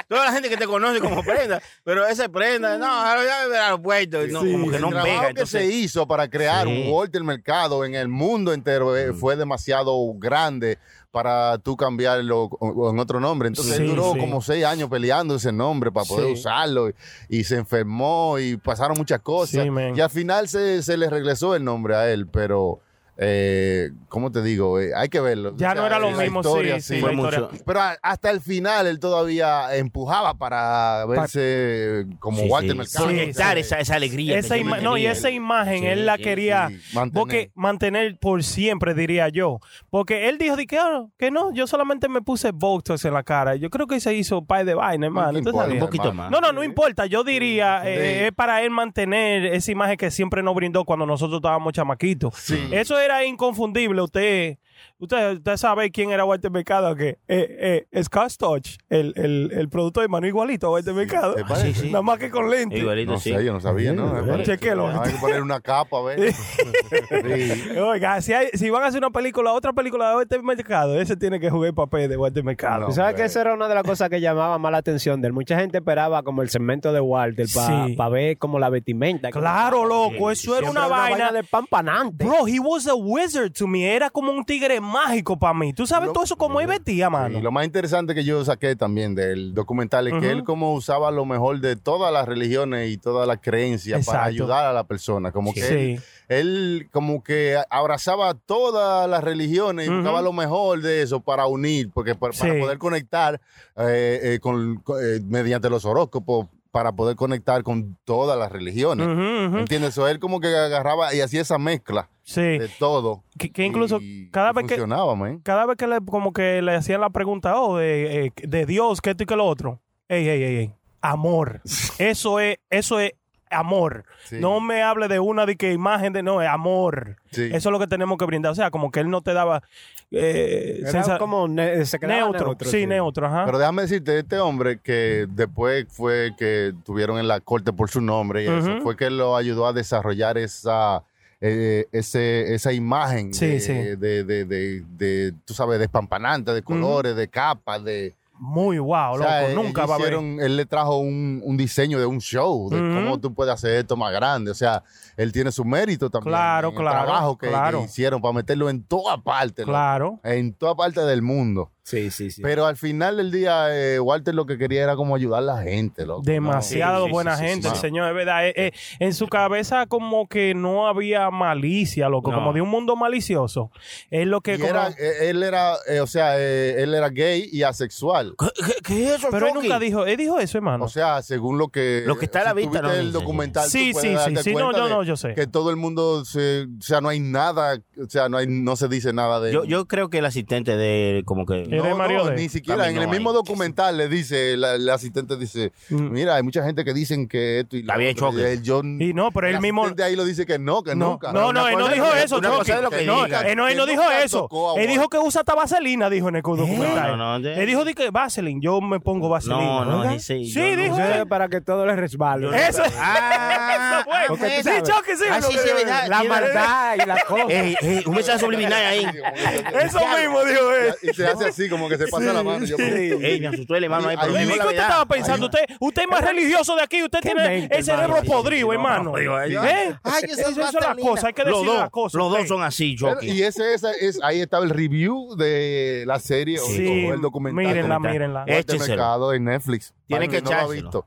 toda la gente que te conoce como Prenda, pero esa Prenda, no, ahora ya el aeropuerto, no, sí, como que no pega. El trabajo que se hizo para crear un Walter Mercado en el mundo entero fue demasiado grande para tú cambiarlo con otro nombre. Entonces él duró como 6 años peleando ese nombre para poder usarlo y se enfermó y pasaron muchas cosas. Sí, y al final se le regresó el nombre a él, pero... ¿cómo te digo? Hay que verlo. Ya no era lo mismo, historia, sí. Fue mucho. Pero hasta el final él todavía empujaba para verse como Walter Mercado. Proyectar esa alegría. Esa imagen él la quería mantener por siempre, diría yo. Porque él dijo que no, yo solamente me puse Botox en la cara. Yo creo que se hizo pie de vaina, hermano. Un poquito más. No importa. Yo diría es para él mantener esa imagen que siempre nos brindó cuando nosotros estábamos chamaquitos. Sí. Eso era inconfundible. Usted sabe quién era Walter Mercado, que es Scotch Touch, el producto de mano igualito a Walter Mercado, nada más que con lentes. Igualito, no sé, yo no sabía, ¿no? Chequelo. Hay que poner una capa, a ver. Oiga, si van a hacer una película, otra película de Walter Mercado, ese tiene que jugar el papel de Walter Mercado. No, ¿sabes que esa era una de las cosas que llamaba más la atención de él? Mucha gente esperaba como el segmento de Walter para ver como la vestimenta. Claro, loco, eso era una vaina de pampanante. Bro, he was a wizard to me. Era como un tigre mágico para mí. Tú sabes todo eso como él vestía, mano. Y lo más interesante que yo saqué también del documental es que él como usaba lo mejor de todas las religiones y todas las creencias para ayudar a la persona. Como que él como que abrazaba todas las religiones y buscaba lo mejor de eso para unir, porque para poder conectar mediante los horóscopos, para poder conectar con todas las religiones. ¿Entiendes? Eso él como que agarraba y hacía esa mezcla de todo. Que incluso cada vez que le hacían la pregunta de Dios, que esto y que lo otro. Ey. Amor. Eso es amor. Sí. No me hable de una de que imagen de no, es amor. Sí. Eso es lo que tenemos que brindar. O sea, como que él no te daba... era como se quedaba neutro. Sí, neutro, ajá. Pero déjame decirte, este hombre que después fue que tuvieron en la corte por su nombre y eso, fue que lo ayudó a desarrollar esa imagen de tú sabes, de espampanante, de colores, de capas, de... Muy guau, loco. Nunca va a ver. Él le trajo un diseño de un show, de cómo tú puedes hacer esto más grande. O sea, él tiene su mérito también. Claro. El trabajo que hicieron para meterlo en toda parte. Claro. ¿No? En toda parte del mundo. Sí. Pero al final del día, Walter lo que quería era como ayudar a la gente, loco. Demasiado buena gente, el señor, es verdad. En su cabeza como que no había malicia, loco, como de un mundo malicioso. Es lo que... él era gay y asexual. ¿Qué es eso? Pero él nunca dijo... Él dijo eso, hermano. O sea, según lo que está a la vista. Lo el documental, sí, no, yo sé. Que todo el mundo... no hay nada... O sea, no se dice nada de... Yo creo que el asistente de... como que... ni siquiera también en el mismo documental le dice, el asistente dice, mira, hay mucha gente que dicen que esto y lo había hecho. Y no, pero él mismo de ahí lo dice que no. No, pero él no dijo eso, Choque. Él no dijo eso. Él dijo que usa esta vaselina, dijo en el documental. Él dijo que vaselina, yo me pongo vaselina. Sí, dijo. Para que todo le resbale. Eso fue. Sí, Choque, sí. La maldad y la cosa. Un mensaje subliminal ahí. Eso mismo dijo él. Y se hace así como que se pasa la mano. Yo, me asustó el hermano ahí. Pero ¿qué usted estaba pensando? Usted es más religioso de aquí. Usted tiene el cerebro podrido, hermano. Eso es la cosa. Hay que decir las cosas. Los dos son así, Jockey. Y ahí estaba el review de la serie o el documental. Mírenla. Este mercado en Netflix. Tienen que echárselo. No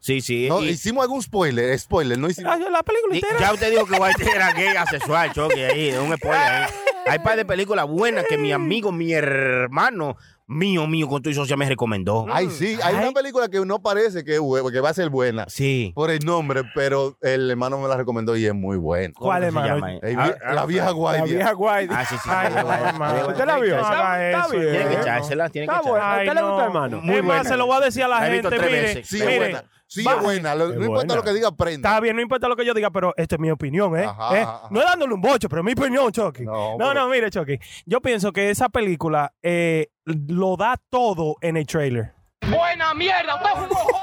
no, hicimos algún spoiler. No hicimos. La película entera. Ya usted dijo que Walter era gay, asexual, Jockey. Ahí, un spoiler ahí. Hay par de películas buenas que mi amigo, mi hermano mío, con tu y socia me recomendó. Ay, sí. Hay una película que no parece que va a ser buena. Sí. Por el nombre, pero el hermano me la recomendó y es muy buena. ¿Cuál hermano? La vieja guardia. La vieja guardia. Ah, sí, sí. ¿Usted la vio? Está bien. Tiene que echársela, tiene que echársela. ¿A usted le gusta, hermano? Muy buena. Se lo voy a decir a la gente, mire. Sí, es buena. Sí, es buena. No importa lo que diga, prenda. Está bien, no importa lo que yo diga, pero esta es mi opinión, ¿eh? Ajá. No es dándole un bocho, pero es mi opinión, Chucky. No, mire, Chucky. Yo pienso que esa película lo da todo en el trailer. ¡Buena mierda! ¡Usted es un cojón!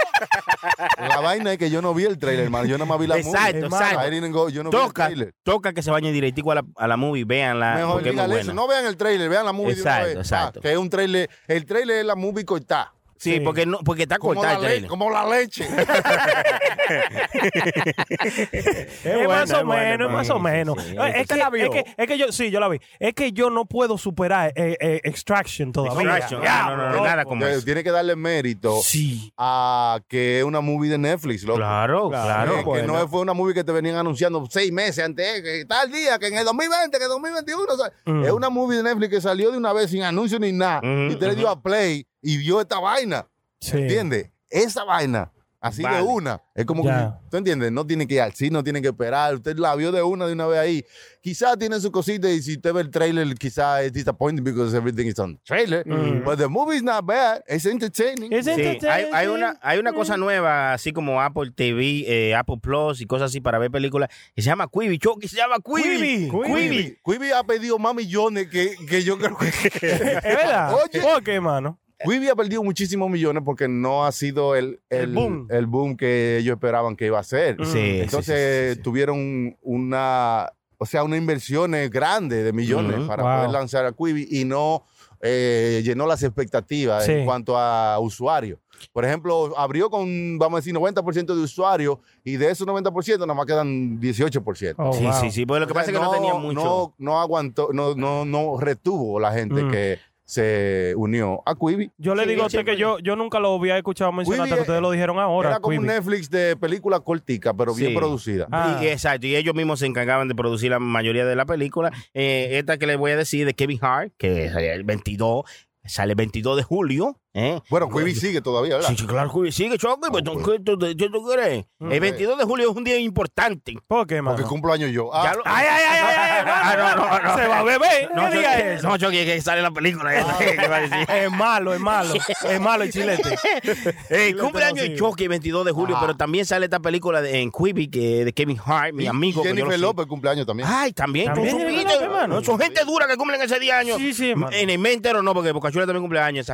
La vaina es que yo no vi el trailer, hermano. Yo nada más vi la movie. Exacto. I didn't go. Yo no vi el trailer. Toca que se vayan directico a la movie. Véanla. Mejor díganle eso. No vean el trailer, vean la movie. Exacto, de una vez. Exacto. Que es un trailer. El trailer es la movie cortada. Sí, porque está cortada como la leche. Es más o menos. Sí, yo la vi. Es que yo no puedo superar Extraction todavía. No, nada como eso. Tiene que darle mérito a que es una movie de Netflix, loco. Claro. Que no fue una movie que te venían anunciando 6 meses antes, que tal día, que en el 2020, que en el 2021. O sea, es una movie de Netflix que salió de una vez sin anuncio ni nada. Y te le dio a play. Y vio esta vaina, ¿entiendes? Esa vaina, así de una. Es como que, ¿tú entiendes? No tiene que ir al cine, no tiene que esperar. Usted la vio de una vez ahí. Quizás tiene su cosita y si usted ve el trailer, quizás es disappointing because everything is on trailer. But the movie is not bad. It's entertaining. Hay una cosa nueva, así como Apple TV, Apple Plus y cosas así para ver películas. Que se llama Quibi. Quibi ha pedido más millones que yo creo que... ¿Es verdad? Oye. ¿Por qué, mano? Quibi ha perdido muchísimos millones porque no ha sido el boom que ellos esperaban que iba a ser. Entonces tuvieron unas inversiones grandes de millones para poder lanzar a Quibi y no llenó las expectativas en cuanto a usuarios. Por ejemplo, abrió con, vamos a decir, 90% de usuarios y de esos 90% nada más quedan 18%. Oh, wow. Sí. Porque lo que pasa es que no tenía mucho. No aguantó, no retuvo la gente que... se unió a Quibi. Yo le digo a usted que yo nunca lo había escuchado mencionar, pero ustedes lo dijeron ahora. Era como un Netflix de película cortica, pero bien producida. Exacto, y ellos mismos se encargaban de producir la mayoría de la película. Esta que les voy a decir de Kevin Hart, que sale el 22, de julio. Bueno, Quibi sigue todavía, ¿verdad? Sí, claro, Quibi sigue, Choco, pero ¿tú crees? El 22 de julio es un día importante. ¿Por qué, mano? Porque cumplo años yo. No. Se va a beber. No digas eso. No, Choco, que sale la película. Es malo. Es malo el chilete. Cumpleaños de Choco el 22 de julio, pero también sale esta película en Quibi de Kevin Hart, mi amigo. Y Jennifer López cumpleaños también. Ay, también. Son gente dura que cumplen ese día años. Sí, mano. En el mes entero no, porque Bocachula también cumple años.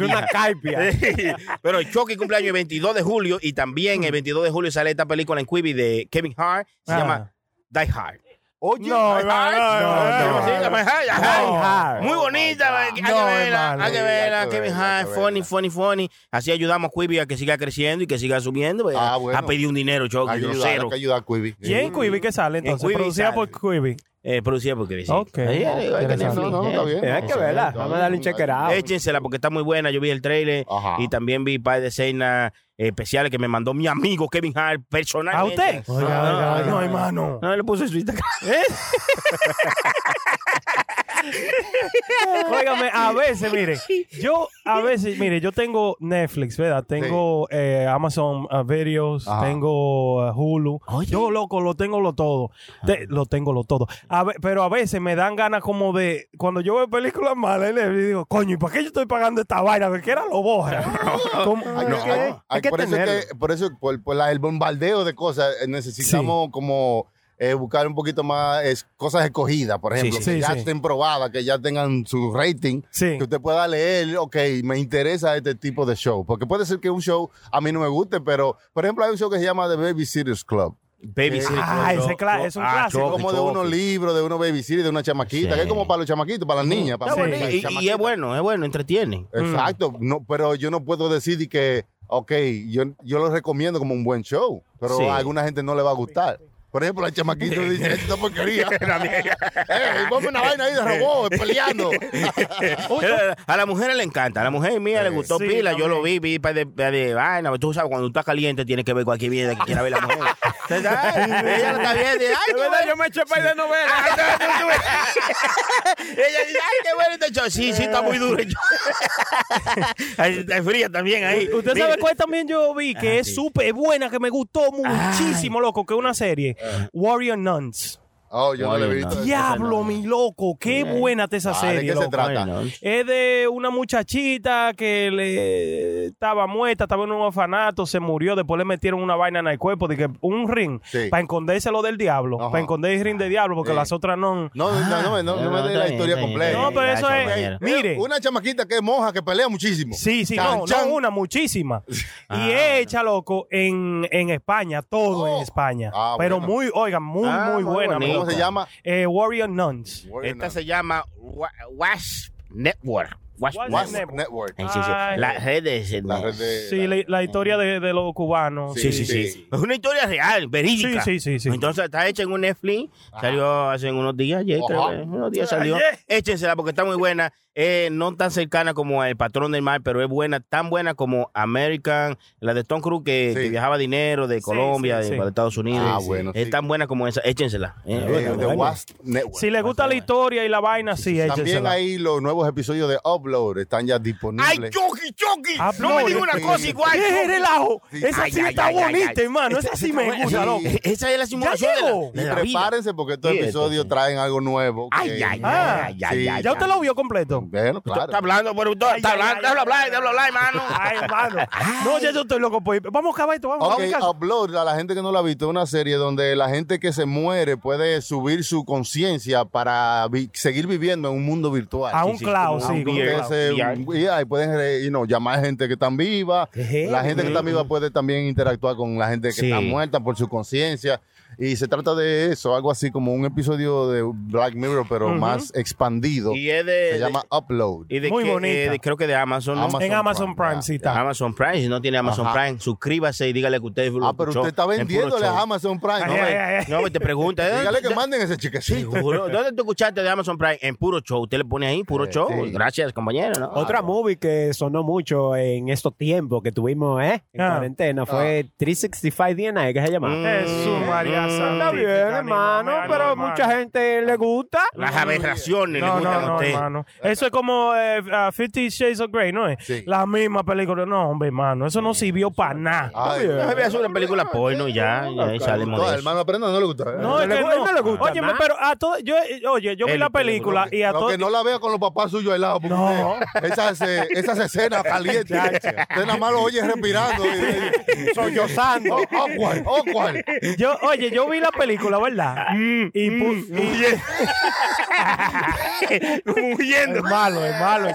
Una caipia. Pero el Chucky cumpleaños el 22 de julio y también el 22 de julio sale esta película en Quibi de Kevin Hart, se llama Die Hard. Oye, no. Muy bonita, hay que verla, Kevin Hart, funny. Así ayudamos a Quibi a que siga creciendo y que siga subiendo. Ha pedido un dinero, Chucky. Ayuda a Quibi. ¿Y en Quibi qué sale entonces? Producida por Quibi. Producida por Grizzly. Ok. Hay que verla. Vamos a darle un chequeado. Échensela porque está muy buena. Yo vi el trailer y también vi un par de escenas especiales que me mandó mi amigo Kevin Hart personalmente. ¿A usted? No, hermano. No le puse su Instagram. Óigame, a veces, mire, yo tengo Netflix, ¿verdad? Tengo Amazon Videos, tengo Hulu. Oye. Yo, loco, lo tengo todo. Pero a veces me dan ganas como de, cuando yo veo películas malas, le digo, coño, ¿y para qué yo estoy pagando esta vaina? Porque era lo borra. Por eso, por el bombardeo de cosas, necesitamos como... buscar un poquito más cosas escogidas, por ejemplo, que ya estén probadas, que ya tengan su rating, que usted pueda leer, ok, me interesa este tipo de show, porque puede ser que un show a mí no me guste, pero, por ejemplo, hay un show que se llama The Babysitter's Club. Es un clásico. Como de unos libros, de unos babysitters, de una chamaquita, que es como para los chamaquitos, para las niñas. Y es bueno, entretiene. Exacto, no, pero yo no puedo decir que, ok, yo lo recomiendo como un buen show, pero a alguna gente no le va a gustar. Por ejemplo, el chamaquito dice, esta porquería. Ponme una vaina ahí de robot, peleando. A la mujer le encanta. A la mujer mía le gustó pila. Yo lo vi de vaina. Tú sabes, cuando tú estás caliente, tienes que ver cualquier mierda que quiera ver la mujer. Ella lo está viendo. Ay, verdad, yo me eché par de novelas. Ella dice, ay, qué bueno este show. Sí, está muy duro. Está fría también ahí. Usted sabe cuál también yo vi, que es súper buena, que me gustó muchísimo, loco, que una serie. Warrior Nuns. Oh, yo Warrior no le he visto. Diablo, mi loco. Qué buena está esa serie. ¿De qué se trata? Es de una muchachita que le estaba muerta, estaba en un orfanato, se murió, después le metieron una vaina en el cuerpo, de que un ring, para escondérselo del diablo, para esconder el ring del diablo, porque las otras no. No me dé la historia completa. No, pero eso es. Mire. Una chamaquita que es monja, que pelea muchísimo. Sí, muchísima. Y hecha, loco, en España, todo en España. Pero muy buena, ¿no? ¿Cómo se llama? Warrior Nuns. Esta se llama Wash Network. Network. Las redes. Sí, la historia de los cubanos. Sí. Es una historia real, verídica. Sí. Entonces está hecha en un Netflix. Salió hace unos días. Ayer, creo, unos días salió. Échensela porque está muy buena. No tan cercana como El Patrón del Mar, pero es buena, tan buena como American, la de Tom Cruise que viajaba dinero de Colombia para Estados Unidos. Es tan buena como esa, échensela. Si les gusta la historia y la vaina, échensela. También ahí los nuevos episodios de Upload están ya disponibles. ¡Ay, Chucky! Upload. No me digas una cosa igual. ¡Qué relajo! Esa sí está bonita, hermano. Esa sí me gusta, loco. Esa es la simulación de la vida. Y prepárense porque estos episodios traen algo nuevo. ¡Ay! ¿Ya usted lo vio completo? Bueno, claro. Está hablando, pero usted está hablando. Déjalo hablar, hermano. Ay, hermano. No, ya yo estoy loco. Vamos a acabar esto. Vamos a Upload, a la gente que no lo ha visto, es una serie donde la gente que se muere puede subir su conciencia para seguir viviendo en un mundo virtual. A un cloud, sí. Y pueden llamar a gente que está viva. La gente que está viva puede también interactuar con la gente que está muerta por su conciencia. Y se trata de eso, algo así como un episodio de Black Mirror, pero más expandido. Y es se llama Upload. Y muy bonito. Creo que de Amazon. En Amazon Prime, sí está. Amazon Prime, si no tiene Amazon Prime, suscríbase y dígale que usted lo pero usted está vendiéndole a Amazon Prime. No, te pregunta. Dígale que manden ese chiquecito. Seguro. ¿Dónde tú escuchaste de Amazon Prime? En Puro Show. Usted le pone ahí, Puro Show. Gracias, compañero. ¿No? Otra movie que sonó mucho en estos tiempos que tuvimos en cuarentena fue 365 Day Night, que se llama. Jesús María. Está bien, hermano, pero mucha gente le gusta. Las aberraciones le gustan a usted. Hermano. Eso es como 50 Shades of Grey, ¿no es? Sí. La misma película. No, hombre, hermano, eso no sirvió para nada. No voy a hacer una película porno ya sale modesto. Hermano, pero no le gusta. No, es que no le gusta. Oye, pero yo vi la película y a todos. Que no la vea con los papás suyos al lado. No. Esas escenas calientes. Usted nada más lo oye respirando, sollozando. Awkward. Oye, yo vi la película, ¿verdad? Y huyendo. Es malo, es malo.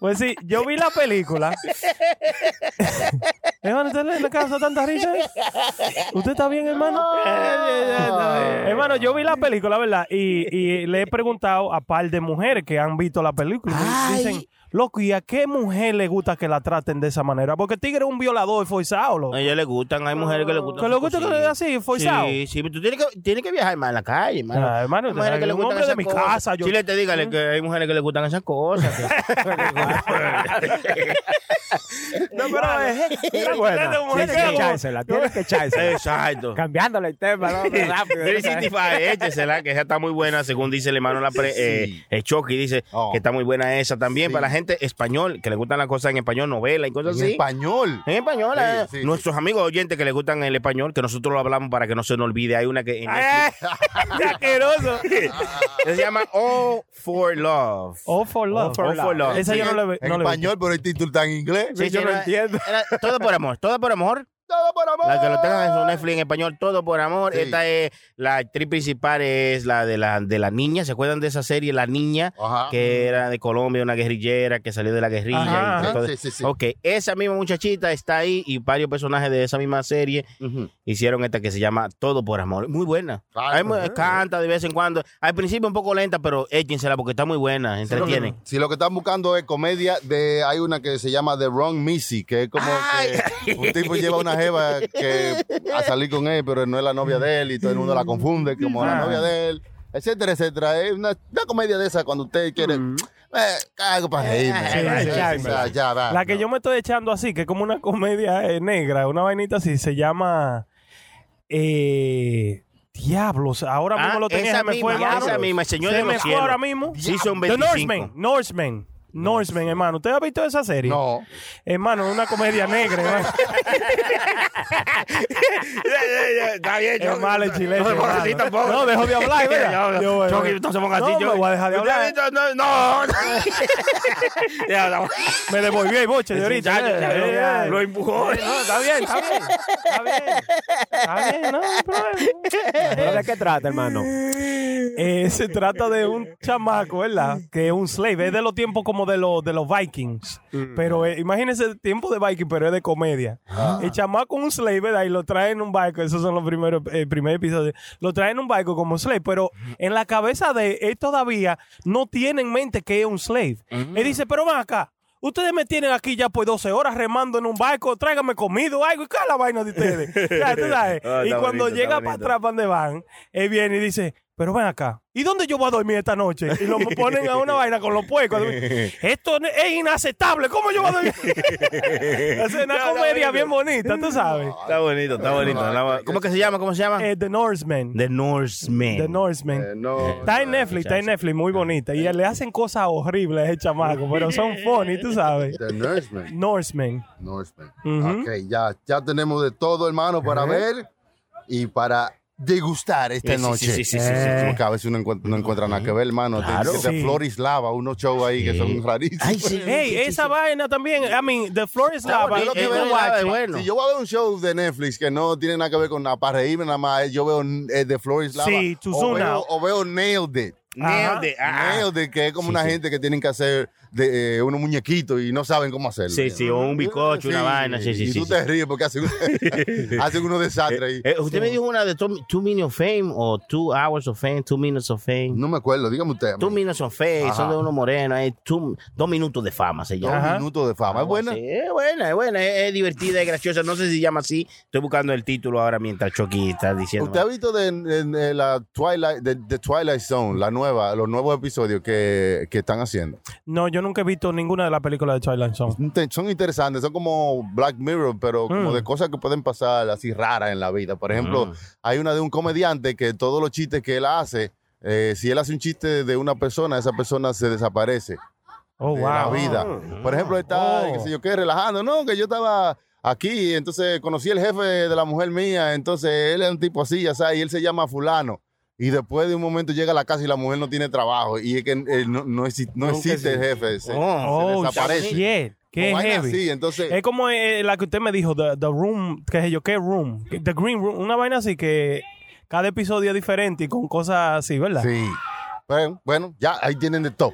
Pues sí, yo vi la película. Hermano, ¿usted le causa tanta risa? ¿Usted está bien, hermano? Hermano, yo vi la película, ¿verdad? Y le he preguntado a par de mujeres que han visto la película. Dicen... Loco, ¿y a qué mujer le gusta que la traten de esa manera? Porque Tigre es un violador forzado, loco. A ella le gustan, hay mujeres que le gustan. ¿Que le gusta que le den así, forzado? Sí, pero tú tienes que viajar más en la calle, hermano. Hermano, mujeres que le gustan esas cosas. Chile, te dígale que hay mujeres que le gustan esas cosas. No, pero es bueno. Tienes que echársela. Exacto. Cambiándole el tema, ¿no? Rápido. 365, échesela, que esa está muy buena, según dice el hermano Chucky, dice que está muy buena esa también para la gente español, que le gustan las cosas en español, novelas y cosas así. En español. Sí. Nuestros amigos oyentes que les gustan el español, que nosotros lo hablamos para que no se nos olvide. Hay una que... ¡Asqueroso! Se llama All for Love. All for Love. Esa yo no le veo. En español, pero el título está en inglés. Sí, yo no entiendo. Todo por amor. Todo por amor. La que lo tengan en su Netflix en español, Todo por Amor. Sí. Esta es la actriz principal, es la de la niña. ¿Se acuerdan de esa serie? La niña, que era de Colombia, una guerrillera que salió de la guerrilla. Sí. Ok, esa misma muchachita está ahí y varios personajes de esa misma serie hicieron esta que se llama Todo por Amor. Muy buena. Canta de vez en cuando. Al principio un poco lenta, pero échensela porque está muy buena. Entretiene. Si lo que están buscando es comedia, hay una que se llama The Wrong Missy, que es como que un tipo lleva una una jeva que a salir con él, pero no es la novia de él y todo el mundo la confunde como la novia de él, etcétera, etcétera. Es una comedia de esa cuando usted quiere... algo para reírme. La que yo me estoy echando así, que es como una comedia negra, una vainita así, se llama... diablos, ahora mismo lo tenía, me fue misma, esa misma, el señor se de los cielos. Ahora mismo. Sí, son 25. The Norsemen, hermano. ¿Usted ha visto esa serie? No. Hermano, es una comedia negra. Está bien, yo. Es malo el chileno. No se ponga así tampoco. No, dejo de hablar, ¿verdad? Yo, no se ponga así. Yo me voy a dejar de hablar. No. Me devolvió el boche de ahorita. Lo empujó. No, está bien, no hay problema. ¿De qué trata, hermano? Se trata de un chamaco, ¿verdad? Que es un slave. Es de los tiempos como de los Vikings. Pero imagínense el tiempo de Vikings, pero es de comedia. El chamaco es un slave, ¿verdad? Y lo traen en un barco. Esos son los primeros primer episodios. Lo traen en un barco como slave. Pero en la cabeza de él todavía no tiene en mente que es un slave. Él dice, pero ven acá. Ustedes me tienen aquí ya por 12 horas remando en un barco. Tráigame comida o algo. ¿Y qué es la vaina de ustedes? ¿Sabes? Y cuando bonito, llega para atrás donde van, él viene y dice... Pero ven acá, ¿y dónde yo voy a dormir esta noche? Y lo ponen a una vaina con los puercos. Esto es inaceptable, ¿cómo yo voy a dormir? Es una comedia bien bonita, tú sabes. Está bonito. ¿Cómo se llama? The Norsemen. Está en Netflix, muy bonita. Y le hacen cosas horribles a ese chamaco, pero son funny, tú sabes. The Norsemen. Ok, ya tenemos de todo, hermano, para ver y para... degustar esta noche. Sí. Porque a veces uno no encuentra nada que ver, hermano. Claro. The Floor is Lava, unos shows ahí que son rarísimos. Ay, sí. Hey, esa vaina también. I mean, The Floor is Lava. Bueno. Si yo voy a ver un show de Netflix que no tiene nada que ver con nada, para reírme nada más, yo veo The Floor is Lava. Sí, o veo Nailed It. Nailed It, que es como una gente que tienen que hacer de unos muñequitos y no saben cómo hacerlo. Sí, o un bizcocho, una vaina. Sí. Y tú te ríes porque hacen unos desastres ahí. Usted me dijo una de Two Minutes of Fame o 2 Hours of Fame, 2 Minutes of Fame. No me acuerdo, dígame usted. 2 Minutes of Fame, son de unos morenos. 2 minutos de fama se llama. 2 minutos de fama, ¿es buena? Sí, es buena, es divertida, es graciosa. No sé si se llama así. Estoy buscando el título ahora mientras Chucky está diciendo. ¿Usted ha visto de la Twilight, de Twilight Zone, la nueva, los nuevos episodios que están haciendo? No, yo nunca he visto ninguna de las películas de Twilight Zone. Son interesantes, son como Black Mirror, pero como de cosas que pueden pasar así raras en la vida. Por ejemplo, hay una de un comediante que todos los chistes que él hace, si él hace un chiste de una persona, esa persona se desaparece la vida. Por ejemplo, está, qué sé yo qué, relajando. No, que yo estaba aquí, entonces conocí al jefe de la mujer mía, entonces él es un tipo así, ya sabes, y él se llama fulano. Y después de un momento llega a la casa y la mujer no tiene trabajo. Y es que no existe el jefe. Se desaparece. Yeah. Qué heavy. Así, entonces, es como la que usted me dijo, the Room, qué sé yo, qué Room, The Green Room, una vaina así que cada episodio es diferente y con cosas así, ¿verdad? Sí. Bueno, ya ahí tienen de todo.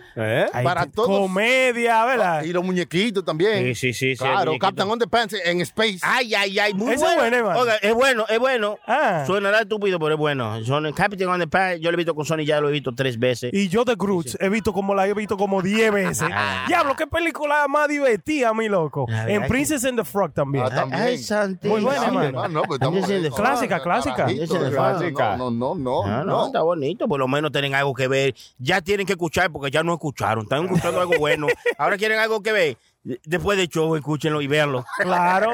Para todos. Comedia, ¿verdad? Y los muñequitos también. Sí. Claro, Captain Underpants en Space. Ay. Muy bueno. Es bueno. Suena estúpido, pero es bueno. Son Captain Underpants, yo lo he visto con Sony, ya lo he visto 3 veces. Y yo de Groot he visto como 10 veces. Diablo, qué película más divertida, mi loco. En Princess and the Frog también. Ay, Santi. Muy buena, hermano. Clásica. No, está bonito. Por lo menos tienen algo que ver. Ya tienen que escuchar porque ya no escucharon. Están escuchando algo bueno. Ahora quieren algo que ver. Después del show, escúchenlo y véanlo. Claro.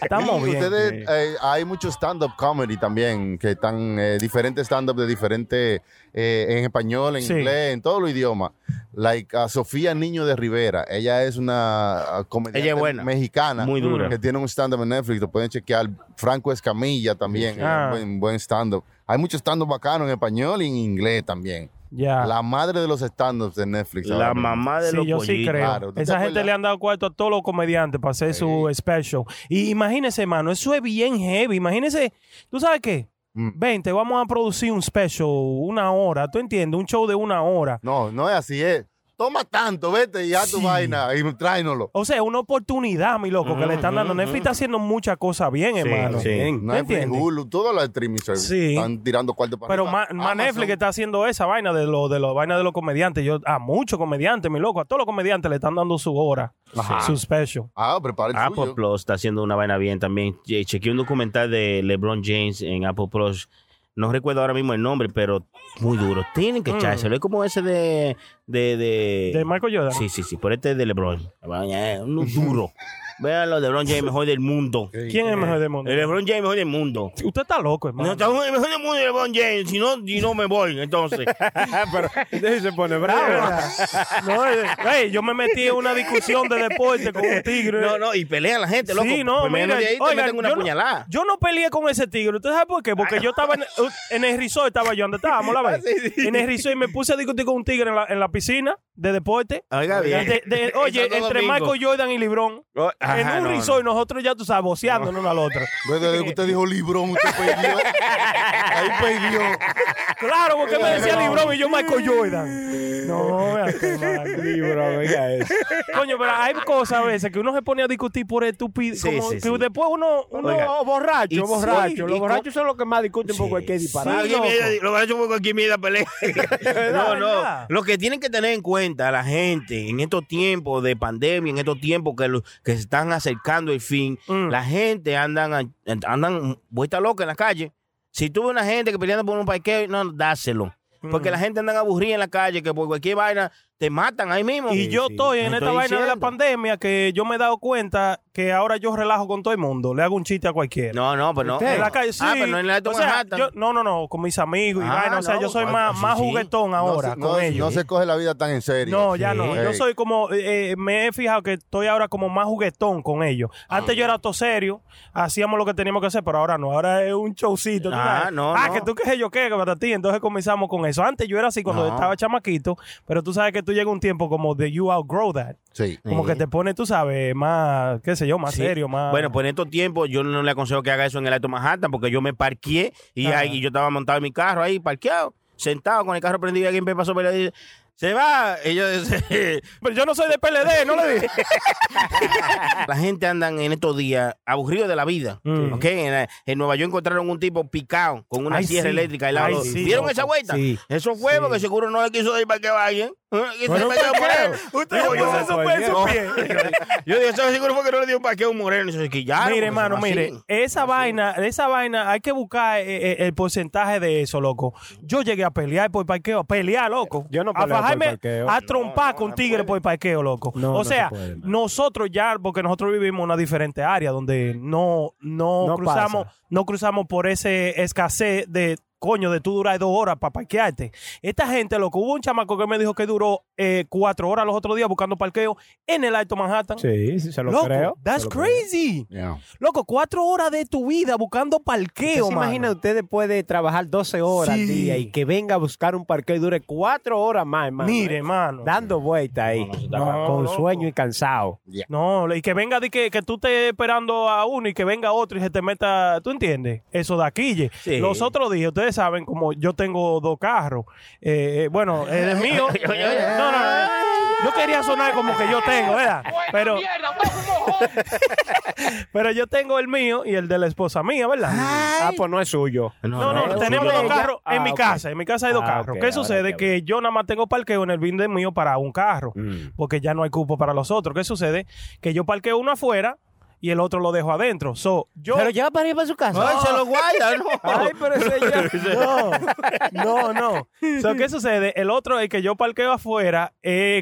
Estamos bien. Ustedes, hay mucho stand-up comedy también, que están diferentes stand-up de diferentes, en español, en inglés, en todos los idiomas. Like Sofía Niño de Rivera. Ella es una comediante mexicana. Muy dura. Que tiene un stand-up en Netflix. Lo pueden chequear. Franco Escamilla también. Buen stand-up. Hay muchos stand-up bacanos en español y en inglés también. Yeah. La madre de los stand-ups de Netflix. La mamá de los pollitos. Sí, yo sí creo. Claro, esa gente le han dado cuarto a todos los comediantes para hacer su special. Y imagínese, hermano, eso es bien heavy. Imagínese, ¿tú sabes qué? Ven, te vamos a producir un special, 1 hora. ¿Tú entiendes? Un show de 1 hora. No es así, es. Toma tanto, vete y ya tu vaina y tráenoslo. O sea, una oportunidad, mi loco, que le están dando. Netflix está haciendo muchas cosas bien, hermano. Sí, Netflix, Hulu, todos los streaming están tirando cuartos para arriba. Pero más Netflix que está haciendo esa vaina de los comediantes. Yo, a muchos comediantes, mi loco, a todos los comediantes le están dando su hora, su special. Ah, prepárate. Apple Plus está haciendo una vaina bien también. Chequeé un documental de LeBron James en Apple Plus. No recuerdo ahora mismo el nombre, pero muy duro. Tienen que echárselo. Es como ese de Michael Jordan. Sí. Pero este es de LeBron. Uno duro. Véanlo, LeBron James, mejor del mundo. ¿Quién es el mejor del mundo? El LeBron James, mejor del mundo. Usted está loco, hermano. No, está el mejor del mundo de LeBron James. Si no me voy, entonces. Pero se pone bravo. No, yo me metí en una discusión de deporte con un tigre. No, y pelea la gente, loco. Sí, no, mira. Ahí, oiga, te una puñalada. Yo no peleé con ese tigre. ¿Usted sabe por qué? Porque yo estaba en el resort, estaba yo. ¿Dónde estábamos la vez? Sí. En el resort y me puse a discutir con un tigre en la piscina de deporte. Oiga, bien. Oye, entre Michael Jordan y LeBron. En un resort, nosotros ya, tú sabes, boceándonos uno al otro. Desde que usted dijo LeBron, usted perdió. Ahí perdió. Claro, porque me decía LeBron y yo Michael Jordan. No, vea, LeBron, venga eso. Coño, pero hay cosas a veces que uno se pone a discutir por estupidez. Sí. Después uno borracho. Los borrachos son los que más discuten por cualquier disparate. Los borrachos por cualquier mierda pelea. No. Lo que tienen que tener en cuenta la gente en estos tiempos de pandemia, en estos tiempos que se están acercando el fin, la gente andan vuelta loca en la calle. Si tú ves una gente que peleando por un parqueo, no, dáselo. Porque la gente anda aburrida en la calle, que por cualquier vaina te matan ahí mismo. Y yo estoy en esta vaina de la pandemia que yo me he dado cuenta que ahora yo relajo con todo el mundo. Le hago un chiste a cualquiera. No, pero no. En la calle, sí. Pero no en la de Manhattan. No, con mis amigos y vaina. O sea, yo soy más juguetón ahora con ellos. No se coge la vida tan en serio. No, ya no. Yo soy como, me he fijado que estoy ahora como más juguetón con ellos. Antes yo era todo serio, hacíamos lo que teníamos que hacer, pero ahora no. Ahora es un showcito. Que tú qué sé yo qué, para ti. Entonces comenzamos con eso. Antes yo era así cuando estaba chamaquito, pero tú sabes que tú llega un tiempo como de you outgrow that. Sí. Como que te pone, tú sabes, más, qué sé yo, más serio, más... Bueno, pues en estos tiempos yo no le aconsejo que haga eso en el Alto Manhattan porque yo me parqué y ahí yo estaba montado en mi carro ahí, parqueado, sentado con el carro prendido y alguien me pasó por ahí y dice, se va. Y yo dice, pero yo no soy de PLD, no le dije. La gente andan en estos días aburridos de la vida. Okay? En Nueva York encontraron un tipo picado con una sierra eléctrica. Y ¿vieron esa vuelta? Sí. Eso fue porque seguro no le quiso ir para que vayan. Yo digo, eso seguro fue que no le dio un parqueo a un moreno. Mire, hermano, mire, esa vaina, hay que buscar el porcentaje de eso, loco. Yo llegué a pelear por parqueo, loco. Yo no peleo por parqueo. A trompar con tigre por parqueo, loco. O sea, nosotros ya, porque nosotros vivimos en una diferente área donde no cruzamos por ese escasez de... Coño, de tú durar 2 horas para parquearte. Esta gente, loco, hubo un chamaco que me dijo que duró 4 horas los otros días buscando parqueo en el Alto Manhattan. Sí, se lo loco, creo. That's crazy. Yeah. Loco, 4 horas de tu vida buscando parqueo, man. Imagina usted después de trabajar 12 horas al día y que venga a buscar un parqueo y dure 4 horas más, hermano. Mire, hermano. Dando vueltas ahí. Con sueño y cansado. Yeah. No, y que venga de que tú estés esperando a uno y que venga otro y se te meta, ¿tú entiendes? Eso de aquí. Sí. Los otros días, ustedes saben, como yo tengo 2 carros, bueno, el mío. No quería sonar como que yo tengo, ¿verdad? Pero yo tengo el mío y el de la esposa mía, ¿verdad? Pues no es suyo. No, tenemos 2 carros en mi casa. En mi casa hay 2 carros. ¿Qué sucede? Que yo nada más tengo parqueo en el bin de mío para un carro, porque ya no hay cupo para los otros. ¿Qué sucede? Que yo parqueo uno afuera y el otro lo dejo adentro. Pero lleva para ir para su casa. No, se lo guarda. No. Ay, pero ese ya... No. ¿Qué sucede? El otro, el que yo parqueo afuera,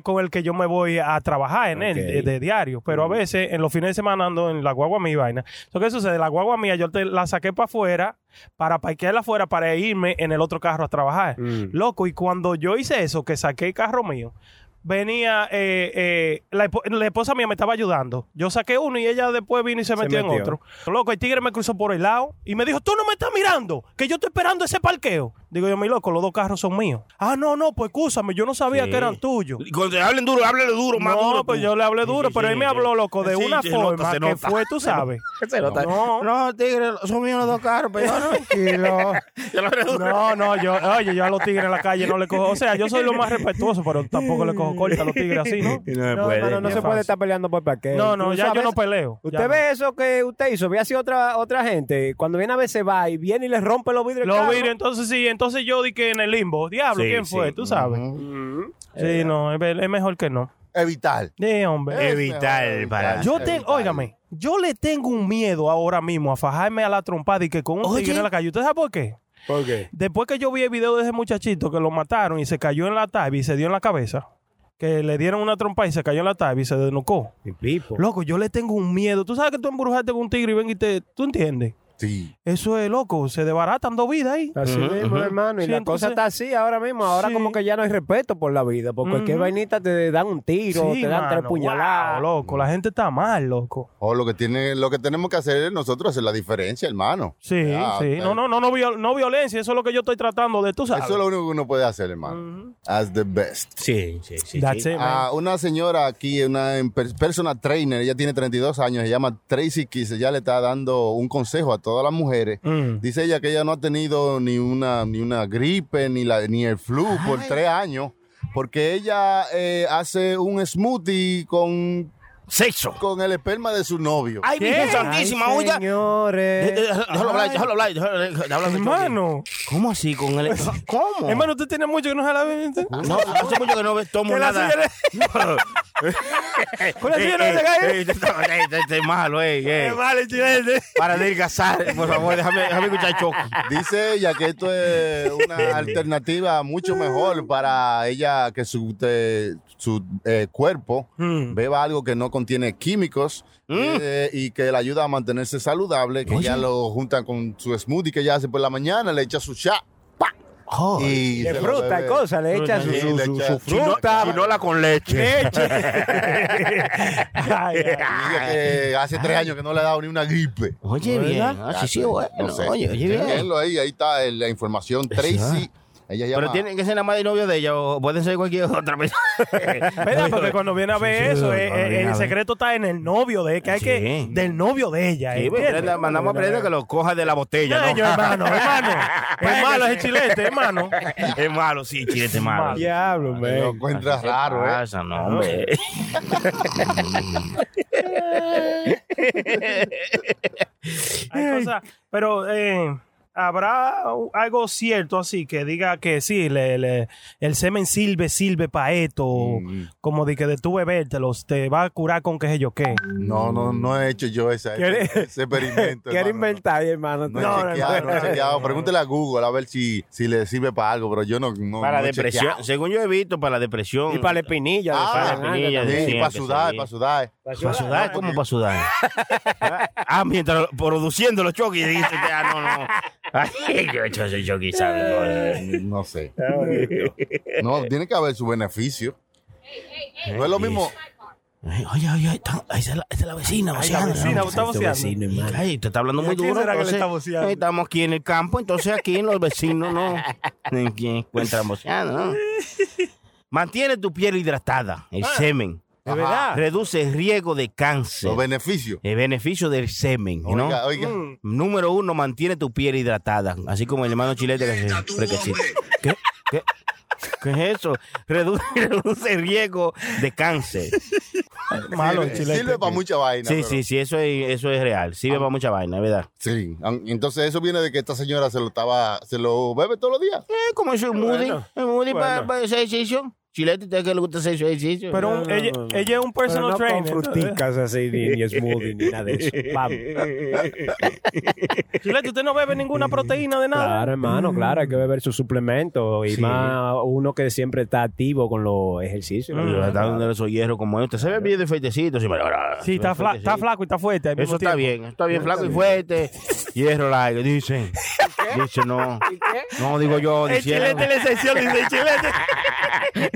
con el que yo me voy a trabajar en él de diario. Pero a veces, en los fines de semana, ando en la guagua mía y vaina. ¿Qué sucede? La guagua mía, yo la saqué para afuera, para parquearla afuera, para irme en el otro carro a trabajar. Loco, y cuando yo hice eso, que saqué el carro mío, venía, la esposa mía me estaba ayudando. Yo saqué uno y ella después vino y se metió en otro. Loco, el tigre me cruzó por el lado y me dijo, tú no me estás mirando, que yo estoy esperando ese parqueo. Digo yo, mi loco, los 2 carros son míos. No, pues escúchame, yo no sabía que eran tuyos. Y cuando te hablen duro, háblele duro, más duro. No, pues yo le hablé duro, pero él me habló, loco, de una forma que fue, tú sabes. No, tigre, son míos los 2 carros, pero tranquilo. Yo lo hablé duro. Oye, yo a los tigres en la calle no le cojo. O sea, yo soy lo más respetuoso, pero tampoco le cojo lo corta los tigres así, ¿no? No se puede estar peleando por parqueo. Yo no peleo. Usted ve eso que usted hizo, ve así otra gente. Cuando viene a ver se va y viene y le rompe los vidrios. Los vidrios, entonces sí, entonces yo di que en el limbo. Diablo, sí, ¿quién fue? Tú sabes. Sí, no, es mejor que no. Evitar. Sí, hombre. Evitar para. Óigame, yo le tengo un miedo ahora mismo a fajarme a la trompada y que con un tigre en la calle. ¿Usted sabe por qué? ¿Por qué? Después que yo vi el video de ese muchachito que lo mataron y se cayó en la tabla y se dio en la cabeza, que le dieron una trompa y se cayó en la tabla y se desnucó. Loco, yo le tengo un miedo. Tú sabes que tú embrujaste con un tigre y ven y te... ¿Tú entiendes? Sí. Eso es loco, se desbaratan dos vidas ahí. Así mismo, hermano. Y sí, la cosa está así ahora mismo. Ahora como que ya no hay respeto por la vida. Por cualquier vainita te dan un tiro, te dan tres puñaladas. Wow, loco, la gente está mal, loco. Lo que tenemos que hacer es nosotros hacer la diferencia, hermano. Sí. No violencia, eso es lo que yo estoy tratando de, tú sabes. Eso es lo único que uno puede hacer, hermano. As the best. Sí. That's it, man. Una señora aquí, una personal trainer, ella tiene 32 años, se llama Tracy Kiss, ella le está dando un consejo a todas las mujeres. Dice ella que ella no ha tenido ni una gripe ni el flu por 3 años porque ella hace un smoothie con sexo. Con el esperma de su novio. ¡Ay, Virgen Santísima! ¡Señores! Déjalo hablar. Hermano. ¿Cómo así? ¿Con el esperma? ¿Cómo? Hermano, ¿usted tiene mucho que no se la ve? No, hace mucho que no tomo nada. ¿Con la silla no se cae? Este malo, Es malo, chilete. Para adelgazar, por favor, déjame escuchar Choco. Dice ella que esto es una alternativa mucho mejor para ella que su cuerpo beba algo que no contiene químicos y que le ayuda a mantenerse saludable, que ya lo juntan con su smoothie que ella hace por la mañana, le echa su chá. Oh, y de fruta, cosa, le echa su fruta. Chinola con leche. ay. Hace 3 años que no le ha dado ni una gripe. Oye, ¿no bien? Sí, bueno. No sé. Oye, bien. Ahí está la información. Tracy. Pero tienen que ser la madre de novio de ella o pueden ser cualquier otra persona. Espera, porque cuando viene a ver eso, el secreto está en el novio de ella, que hay que del novio de ella. Mandamos a aprender que lo coja de la botella. No, yo, hermano. Es malo ese chilete, hermano. Es malo, sí, chilete es malo. Diablo, me lo encuentras raro, pasa, no, hombre. Hay cosas, pero... ¿habrá algo cierto así que diga que sí, el semen sirve para esto? Como de que de tú bebértelos te va a curar con qué sé yo qué. No he hecho yo ese experimento. Quiero inventar, hermano. No he chequeado. Pregúntele a Google a ver si le sirve para algo, pero yo no. Para depresión. Chequeado. Según yo he visto, para la depresión. Y para la espinilla. Para sudar. ¿Cómo para sudar? Mientras produciendo los choques. Dice que no. Ay, yo quizás no sé. No, tiene que haber su beneficio. No es lo mismo. Oye, esa es la vecina. Está voceando. Ay, te está hablando muy duro. ¿Será entonces, que le está voceando? Estamos aquí en el campo, entonces aquí en los vecinos no. ¿En quién encuentran voceando? Mantiene tu piel hidratada, el semen. ¿De verdad? Reduce el riesgo de cáncer. Los beneficios. El beneficio del semen. Oiga. Número 1, mantiene tu piel hidratada. Así como el hermano chilete que se... ¿Qué es eso? Reduce el riesgo de cáncer. Malo, sirve para mucha vaina. Sí, eso es real. Sirve para mucha vaina, ¿verdad? Sí. Entonces eso viene de que esta señora se lo bebe todos los días. Como es un moody. Para esa decisión. Chilete, ¿te que le gusta hacer ejercicio? Pero ella es un personal trainer. No con fruticas así, ni smoothie, ni nada de eso. Chilete, ¿usted no bebe ninguna proteína de nada? Claro, hermano, hay que beber sus suplementos. Y más uno que siempre está activo con los ejercicios. Está dando esos hierros como este. Se ve bien de fuertecito. Sí, está flaco y está fuerte. Eso está bien. Está bien flaco y fuerte. Hierro largo, dicen. Dice, no. No, digo yo. El Chilete la excepción, dice el Chilete.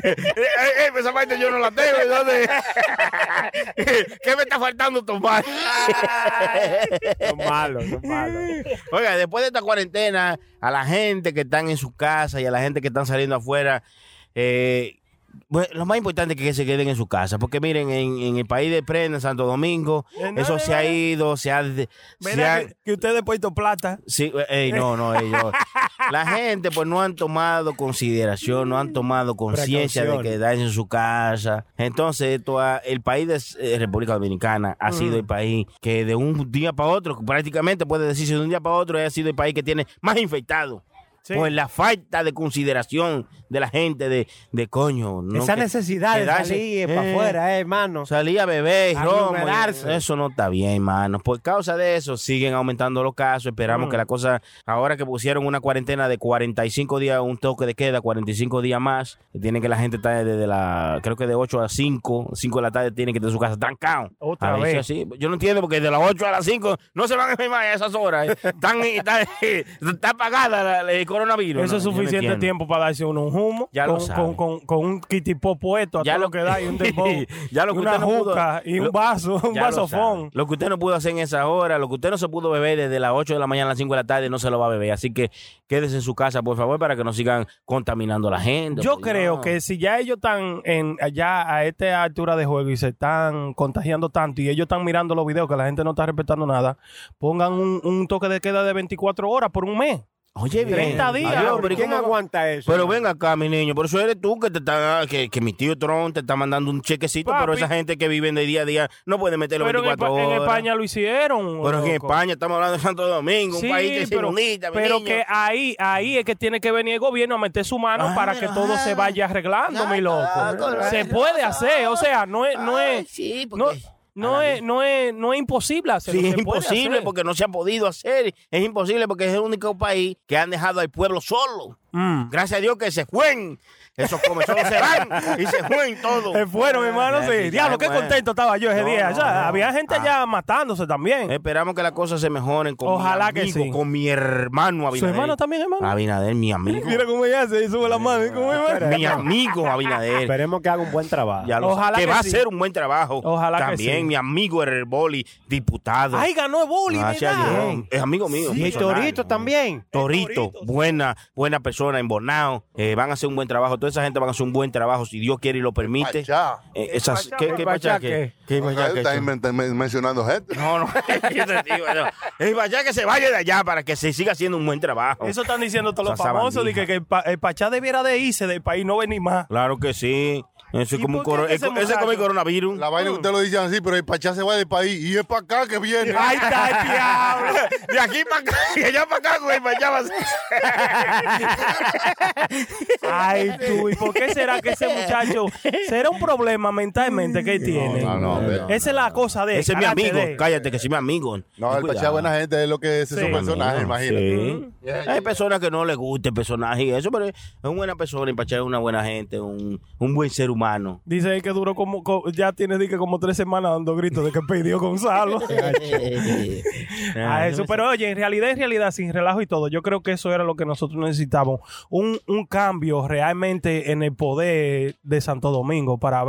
Esa parte yo no la tengo, entonces. ¿Qué me está faltando tomar? Son malos. Oiga, después de esta cuarentena, a la gente que están en sus casas y a la gente que están saliendo afuera, Bueno, lo más importante es que se queden en su casa, porque miren, en el país de Prenda, Santo Domingo, eso se ha ido, que ustedes han puesto plata. Sí, ellos. La gente, pues, no han tomado consideración, no han tomado conciencia de quedarse en su casa. Entonces, el país de República Dominicana ha sido el país que de un día para otro, prácticamente puede decirse de un día para otro, ha sido el país que tiene más infectados. Sí. Pues la falta de consideración de la gente de coño. ¿No? Esa necesidad de salir para afuera, hermano. Salir a beber, eso no está bien, hermano. Por causa de eso, siguen aumentando los casos. Esperamos que la cosa, ahora que pusieron una cuarentena de 45 días, un toque de queda, 45 días más, tienen que la gente estar desde creo que de 8 a 5, 5 de la tarde tienen que estar en su casa trancado. Otra vez. Así. Yo no entiendo porque de las 8 a las 5 no se van a enfermar a esas horas. Está apagada la coronavirus. Eso es suficiente tiempo para darse uno un humo. Ya con un kitipo puesto a ya todo lo que da y un dembow, una juca y un vaso, un vasofón. Lo que usted no pudo hacer en esa hora, lo que usted no se pudo beber desde las 8 de la mañana a las 5 de la tarde, no se lo va a beber. Así que quédese en su casa, por favor, para que no sigan contaminando a la gente. Yo creo que si ya ellos están allá a esta altura de juego y se están contagiando tanto y ellos están mirando los videos que la gente no está respetando nada, pongan un toque de queda de 24 horas por un mes. Oye, 30 días. Adiós, pero ¿quién aguanta eso? Pero ven acá, mi niño. Por eso eres tú que que mi tío Trump te está mandando un chequecito. Papi. Pero esa gente que vive de día a día no puede meterlo 24 horas. Pero en España lo hicieron. Pero en España estamos hablando de Santo Domingo, un país que se unita, mi niño. Pero que ahí es que tiene que venir el gobierno a meter su mano para que todo se vaya arreglando, mi loco. Se puede hacer. O sea, no es... Sí, porque... No es imposible hacerlo. Sí, es imposible porque no se ha podido hacer. Es imposible porque es el único país que han dejado al pueblo solo. Gracias a Dios que se fueron. Esos comerciantes se van y se fueron todos. Se fueron, hermano. Sí. Diablo, qué contento estaba yo ese día. Había gente allá matándose también. Esperamos que las cosas se mejoren con Ojalá mi amigo, que sí. Con mi hermano Abinader. ¿Su hermano también, hermano? Abinader, mi amigo. Mira cómo ella se sube la mano. Mi amigo Abinader. Esperemos que haga un buen trabajo. Ojalá que va a ser un buen trabajo. Ojalá también, que sí. También mi amigo el Boli, diputado. ¡Ay, ganó el Boli! Gracias a Dios. Es amigo mío. Sí. Y Torito también. Torito, buena persona, embonado. Van a hacer un buen trabajo. Toda esa gente va a hacer un buen trabajo si Dios quiere y lo permite. ¿Qué pachaque? ¿Qué pachaque? ¿Están mencionando gente? No. Es pachá que se vaya de allá para que se siga haciendo un buen trabajo. Eso están diciendo todos los famosos. Dicen que el pachá debiera de irse del país, no venir más. Claro que sí. Eso es como el coronavirus. La vaina que usted lo dice así, pero el pachá se va del país y es para acá que viene. ¡Ay, está el diablo! De aquí para acá y allá para acá, güey, para allá va a ser. Ay, tú, ¿y por qué será que ese muchacho será un problema mentalmente que tiene? No. Esa es la cosa de él. Ese es mi amigo. Cállate, que sí, mi amigo. No, el pachá buena gente es lo que es su personaje, imagínate. Sí. Hay personas que no les gusta el personaje y eso, pero es una buena persona. El pachá es una buena gente, un buen ser humano. Dice él que duró ya tiene como 3 semanas dando gritos de que pidió Gonzalo. A eso. Pero oye, en realidad, sin relajo y todo, yo creo que eso era lo que nosotros necesitábamos. Un cambio realmente en el poder de Santo Domingo para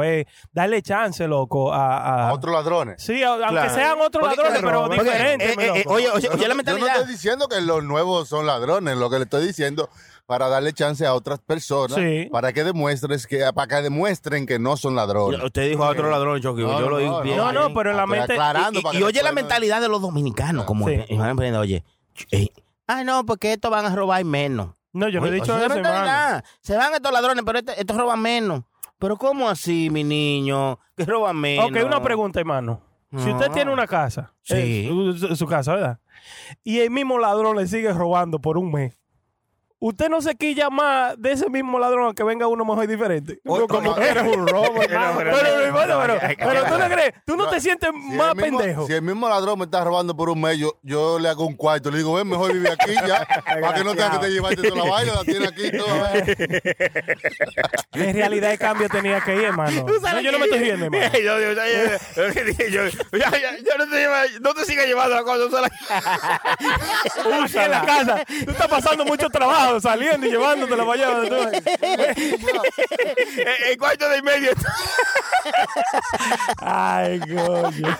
darle chance, loco, a otros ladrones. Sí, aunque sean otros ladrones, pero diferentes. Oye, la mentalidad. Yo no estoy diciendo que los nuevos son ladrones, lo que le estoy diciendo para darle chance a otras personas, para que demuestren que no son ladrones. Usted dijo a otro ladrón, Choque. Yo lo digo bien. No, pero en la mente... Y oye la mentalidad de los dominicanos, como oye, no, porque estos van a robar menos. No, yo no he dicho eso. Se van estos ladrones, pero estos roban menos. Pero ¿cómo así, mi niño? Que roban menos. Ok, una pregunta, hermano. Si usted tiene una casa, su casa, ¿verdad? Y el mismo ladrón le sigue robando por un mes. ¿Usted no se quilla más de ese mismo ladrón que venga uno mejor y diferente? Eres un robo, hermano. Pero tú no crees, tú no te sientes más pendejo. Si el mismo ladrón me está robando por un mes, yo le hago un cuarto. Le digo, ven, mejor vive aquí ya, para que no tengas que te llevarte toda la vaina, la tienes aquí toda. En realidad el cambio tenía que ir, hermano. Yo no me estoy riendo, hermano. Yo no te sigas llevando la cosa. Usa la casa. Tú estás pasando mucho trabajo. Mercado saliendo y llevándotela para allá. El cuarto de medio. Ay, coño.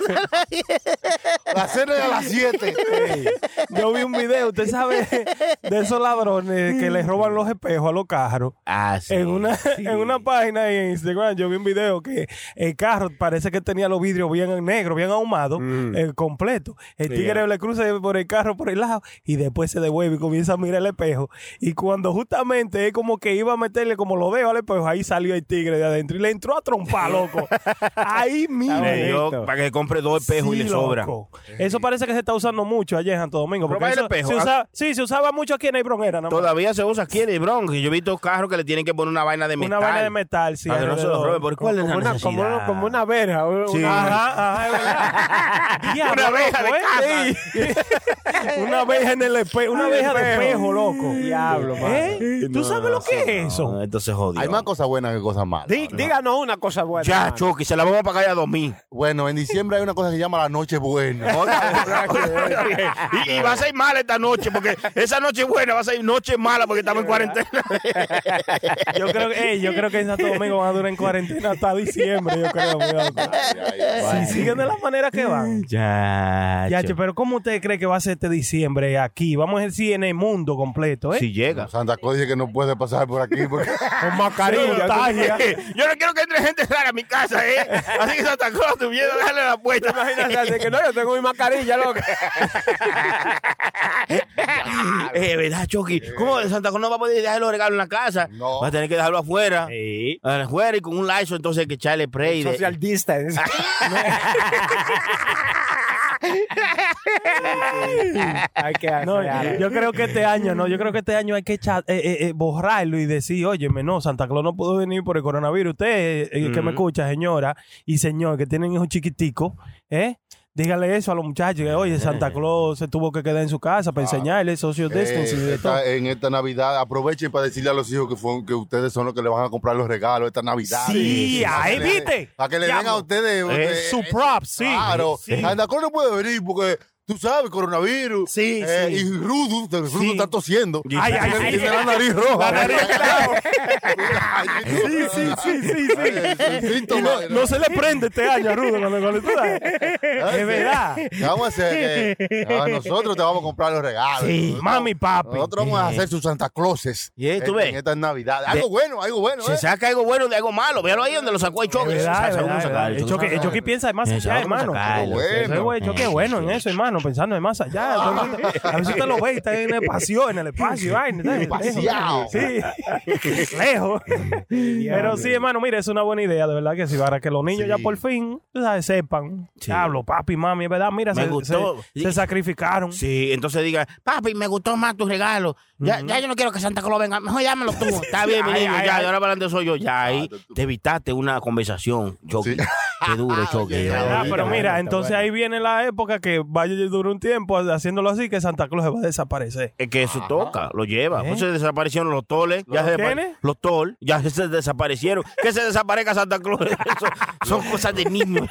La cena era a las 7. Yo vi un video, usted sabe, de esos ladrones que les roban los espejos a los carros. Ah, sí. En una página en Instagram yo vi un video que el carro parece que tenía los vidrios bien negros, bien ahumados, completo. El tigre le cruza por el carro por el lado y después se devuelve y comienza a mirar el espejo. Y cuando justamente es como que iba a meterle como lo veo al espejo, ahí salió el tigre de adentro y le entró a trompar, loco. Ahí mismo. Para que compre dos espejos y le sobra. Eso parece que se está usando mucho allá en Santo Domingo. Porque eso, el espejo, se usaba mucho aquí en Hebrón. Todavía se usa aquí en Hebrón. Yo he visto carros que le tienen que poner una vaina de metal. Una vaina de metal, sí. No se los roben. Como una verja. Sí. Ajá. Diablo, una verja de casa. Una verja en el espejo. Una verja de espejo, loco. Diablo, ¿eh? ¿Tú sabes lo que es eso? Entonces jodido. Hay más cosas buenas que cosas malas. Díganos una cosa buena. Ya, Chucky, se la vamos a pagar ya a 2000. Bueno, en diciembre hay una cosa que se llama la Noche Buena. Y va a ser mala esta noche, porque esa noche buena va a ser noche mala porque estamos en cuarentena. Yo creo que en Santo Domingo van a durar en cuarentena hasta diciembre, yo creo. Si siguen de la manera que van. Yacho, pero ¿cómo usted cree que va a ser este diciembre aquí? Vamos a ver si en el mundo completo, ¿eh? Si llega. Santa Claus dice que no puede pasar por aquí porque con mascarilla. Yo no quiero que entre gente rara a mi casa, ¿eh? Así que Santa Claus tuviera que dejarle la puerta. Imagínate que no, yo tengo mi mascarilla, loco. ¿Verdad, Chucky? ¿Cómo Santa Claus no va a poder dejar los regalos en la casa? No. Va a tener que dejarlo afuera. Sí. Afuera y con un lazo, entonces hay que echarle spray. Social distance. Yo creo que este año hay que echar, borrarlo y decir, óyeme, no, Santa Claus no pudo venir por el coronavirus. Usted que me escucha, señora y señor, que tienen hijos chiquiticos, ¿eh? Dígale eso a los muchachos, que oye, Santa Claus se tuvo que quedar en su casa para enseñarle social distancing y de todo. En esta Navidad, aprovechen para decirle a los hijos que ustedes son los que le van a comprar los regalos esta Navidad. Sí, ahí viste. Para que le den a ustedes su props, sí. Claro, Santa Claus no puede venir porque... Tú sabes, coronavirus. Sí, sí. Y Rudo está tosiendo. Y tiene la nariz roja. La nariz roja. Sí. No se le prende este año a Rudo. Es verdad. Vamos a hacer. Nosotros te vamos a comprar los regalos. Sí, mami, papi. Nosotros vamos a hacer sus Santa Clauses. ¿Tú ves? En estas Navidades. Algo bueno. Se saca algo bueno de algo malo. Véalo ahí donde lo sacó el Choque. El Choque piensa de más allá, hermano. El Choque es bueno en eso, hermano. Pensando en más allá. A veces usted lo ve y está en el espacio. Vaina, sí, lejos. Pero sí, hermano, mira, es una buena idea, de verdad que sí, para que los niños ya por fin, ¿sabes? Sepan. Hablo, papi, mami, es verdad, mira, se sacrificaron. Sí, entonces diga, papi, me gustó más tu regalo. Ya yo no quiero que Santa Claus venga, mejor llámalo tú. Está bien, mi niño, ya, de ahora para adelante soy yo. Ya, ahí te evitaste una conversación, Choque. Qué duro, Choque. Pero mira, entonces ahí viene la época que vaya y dure un tiempo haciéndolo así, que Santa Claus se va a desaparecer. Es que eso toca, lo lleva. Pues se desaparecieron los toles. Ya se desaparecieron. Que se desaparezca Santa Claus. Son cosas de niños.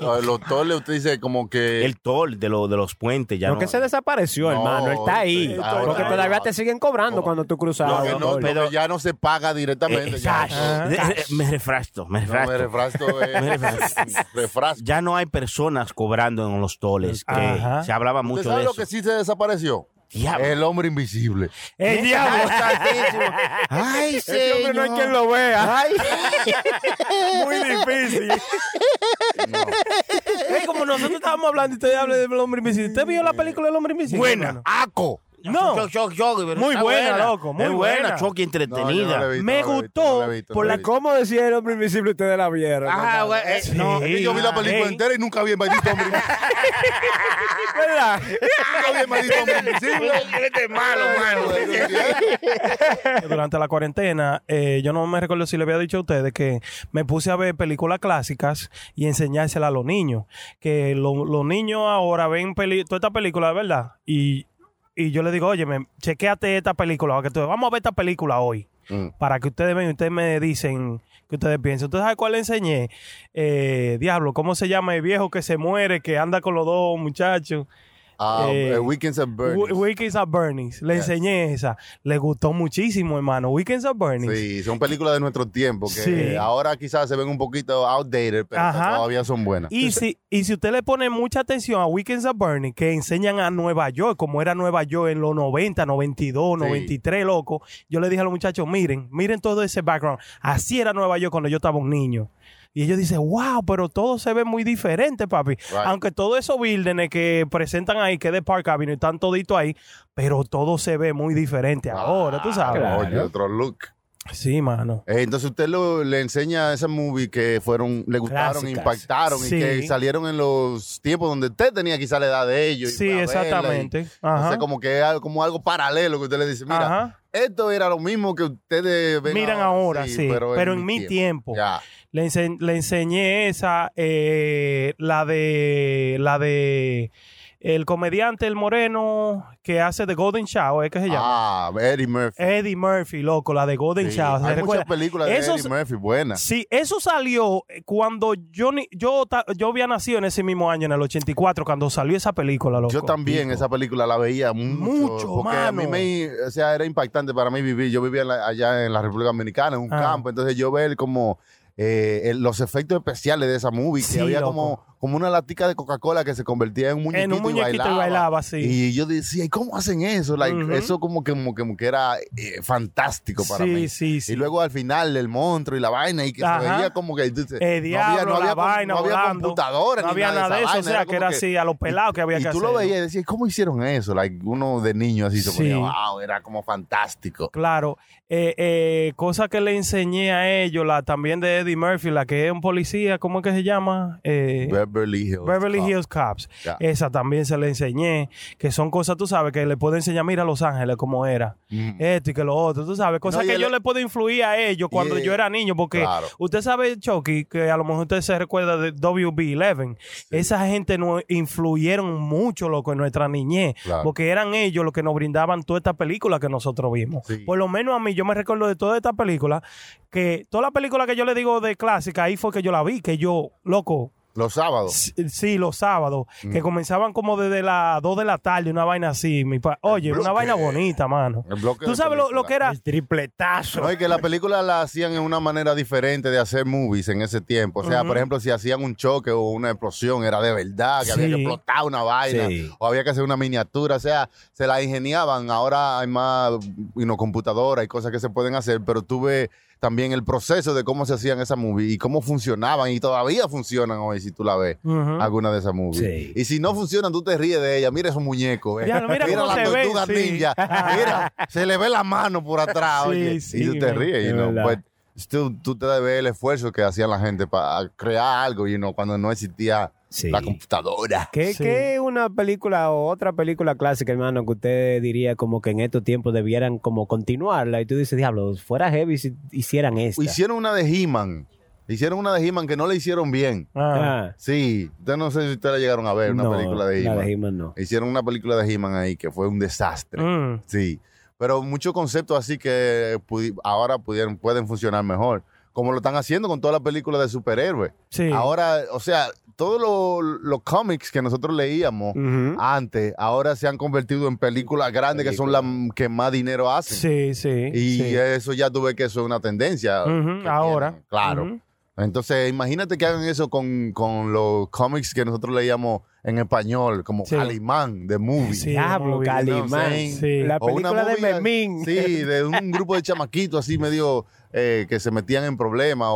Los toles, usted dice como que... El tol de los puentes. Ya no, que se desapareció, hermano. Está ahí. Porque todavía te siguen cobrando cuando tú cruzas. Pero ya no se paga directamente. Me refrasco. Ya no hay personas cobrando en los toles. Se hablaba mucho de eso. ¿Sabes lo que sí se desapareció? Diablo. El hombre invisible. El diablo. Ay, sí. Ese hombre no hay quien lo vea. Ay. Muy difícil. No. Es como nosotros estábamos hablando y usted habla del hombre invisible. ¿Usted vio la película del hombre invisible? Buena. Aco. No, muy buena, loco, muy buena. Choque, entretenida. Me gustó por la cómo decía el hombre invisible, ustedes la vieron. Ah, güey. No, yo vi la película entera y nunca vi el maldito hombre invisible. ¿Verdad? Nunca vi el maldito hombre invisible. Este es malo, mano. Durante la cuarentena, yo no me recuerdo si le había dicho a ustedes que me puse a ver películas clásicas y enseñárselas a los niños. Que los niños ahora ven toda esta película, ¿verdad? Y yo le digo, oye, chequéate esta película. Vamos a ver esta película hoy. Para que ustedes vean y ustedes me dicen que ustedes piensan. ¿Ustedes saben cuál le enseñé? Diablo, ¿cómo se llama el viejo que se muere, que anda con los dos muchachos? Weekends at Bernie's. Weekends at Bernie's. Le enseñé esa. Le gustó muchísimo, hermano. Weekends at Bernie's. Sí, son películas de nuestro tiempo que ahora quizás se ven un poquito outdated, pero todavía son buenas. Y si usted le pone mucha atención a Weekends at Bernie's, que enseñan a Nueva York, como era Nueva York en los 90, 92, 93, loco. Yo le dije a los muchachos, miren todo ese background. Así era Nueva York cuando yo estaba un niño. Y ellos dicen, wow, pero todo se ve muy diferente, papi. Right. Aunque todos esos buildings que presentan ahí, que es de Park Avenue, están todito ahí, pero todo se ve muy diferente ahora, tú sabes. Claro. Otro look. Sí, mano. Entonces usted le enseña esas movies que fueron, le gustaron, clásicas, impactaron y que salieron en los tiempos donde usted tenía quizá la edad de ellos. Sí, exactamente. Entonces como que es como algo paralelo que usted le dice, mira, esto era lo mismo que ustedes ven miran ahora, sí, pero en mi tiempo. Ya. Le enseñé esa, la de el comediante, el moreno, que hace The Golden Shower, ¿qué se llama? Eddie Murphy. Eddie Murphy, loco, la de Golden Shower. Hay muchas películas de Eddie Murphy buenas. Sí, eso salió cuando yo había nacido en ese mismo año, en el 84, cuando salió esa película, loco. Yo también esa película la veía mucho porque mano. A mí era impactante para mí vivir. Yo vivía allá en la República Dominicana, en un campo, entonces yo ver como... los efectos especiales de esa movie, que había como una latica de Coca-Cola que se convertía en un muñequito, y bailaba y yo decía, ¿y cómo hacen eso? Eso como que era fantástico para mí. Y luego al final el monstruo y la vaina y que se veía como que no había computadoras, no había nada de eso, vaina, o sea era que era así a los pelados que había que hacer. Y tú lo veías y decías, ¿cómo hicieron eso? Uno de niño así se ponía, wow, era como fantástico. Claro, cosa que le enseñé a ellos, también de Eddie Murphy, la que es un policía, ¿cómo es que se llama? Beverly Hills Cops. Yeah. Esa también se le enseñé, que son cosas, tú sabes, que le puedo enseñar, mira Los Ángeles cómo era, esto y que lo otro, tú sabes, cosas que yo le puedo influir a ellos cuando yo era niño, porque usted sabe, Chucky, que a lo mejor usted se recuerda de WB11, esa gente nos influyeron mucho, loco, en nuestra niñez, porque eran ellos los que nos brindaban toda esta película que nosotros vimos. Sí. Por lo menos a mí, yo me recuerdo de toda esta película, que toda la película que yo le digo de clásica, ahí fue que yo la vi, que yo, loco... ¿Los sábados? Sí, los sábados. Que comenzaban como desde las 2 de la tarde, una vaina así. Oye, una vaina bonita, mano. ¿Tú sabes lo que era? El tripletazo. No, es que la película la hacían en una manera diferente de hacer movies en ese tiempo. O sea, por ejemplo, si hacían un choque o una explosión, era de verdad, que había que explotar una vaina, o había que hacer una miniatura. O sea, se la ingeniaban. Ahora hay más computadoras y cosas que se pueden hacer, pero tuve... también el proceso de cómo se hacían esas movies y cómo funcionaban, y todavía funcionan hoy si tú la ves, alguna de esas movies. Sí. Y si no funcionan, tú te ríes de ellas. Mira esos muñecos. Mira las tortugas ninja. Mira, se le ve la mano por atrás. Y tú te ríes. Tú te ves el esfuerzo que hacía la gente para crear algo, cuando no existía la computadora. ¿Qué una película o otra película clásica, hermano, que usted diría como que en estos tiempos debieran como continuarla? Y tú dices, diablo, fuera heavy si hicieran esta. Hicieron una de He-Man. Hicieron una de He-Man que no la hicieron bien. Sí. Yo no sé si ustedes la llegaron a ver, una película de He-Man. La de He-Man no. Hicieron una película de He-Man ahí que fue un desastre. Sí. Pero muchos conceptos así que ahora pueden funcionar mejor. Como lo están haciendo con todas las películas de superhéroes. Sí. Ahora, o sea... Todos los cómics que nosotros leíamos antes, ahora se han convertido en películas grandes que son las que más dinero hacen. Eso ya tú ves que eso es una tendencia. Ahora. Tienen, claro. Entonces, imagínate que hagan eso con los cómics que nosotros leíamos en español, como Calimán, The Movie. Diablo, Calimán. La película de Memín. Sí, de un grupo de chamaquitos así medio que se metían en problemas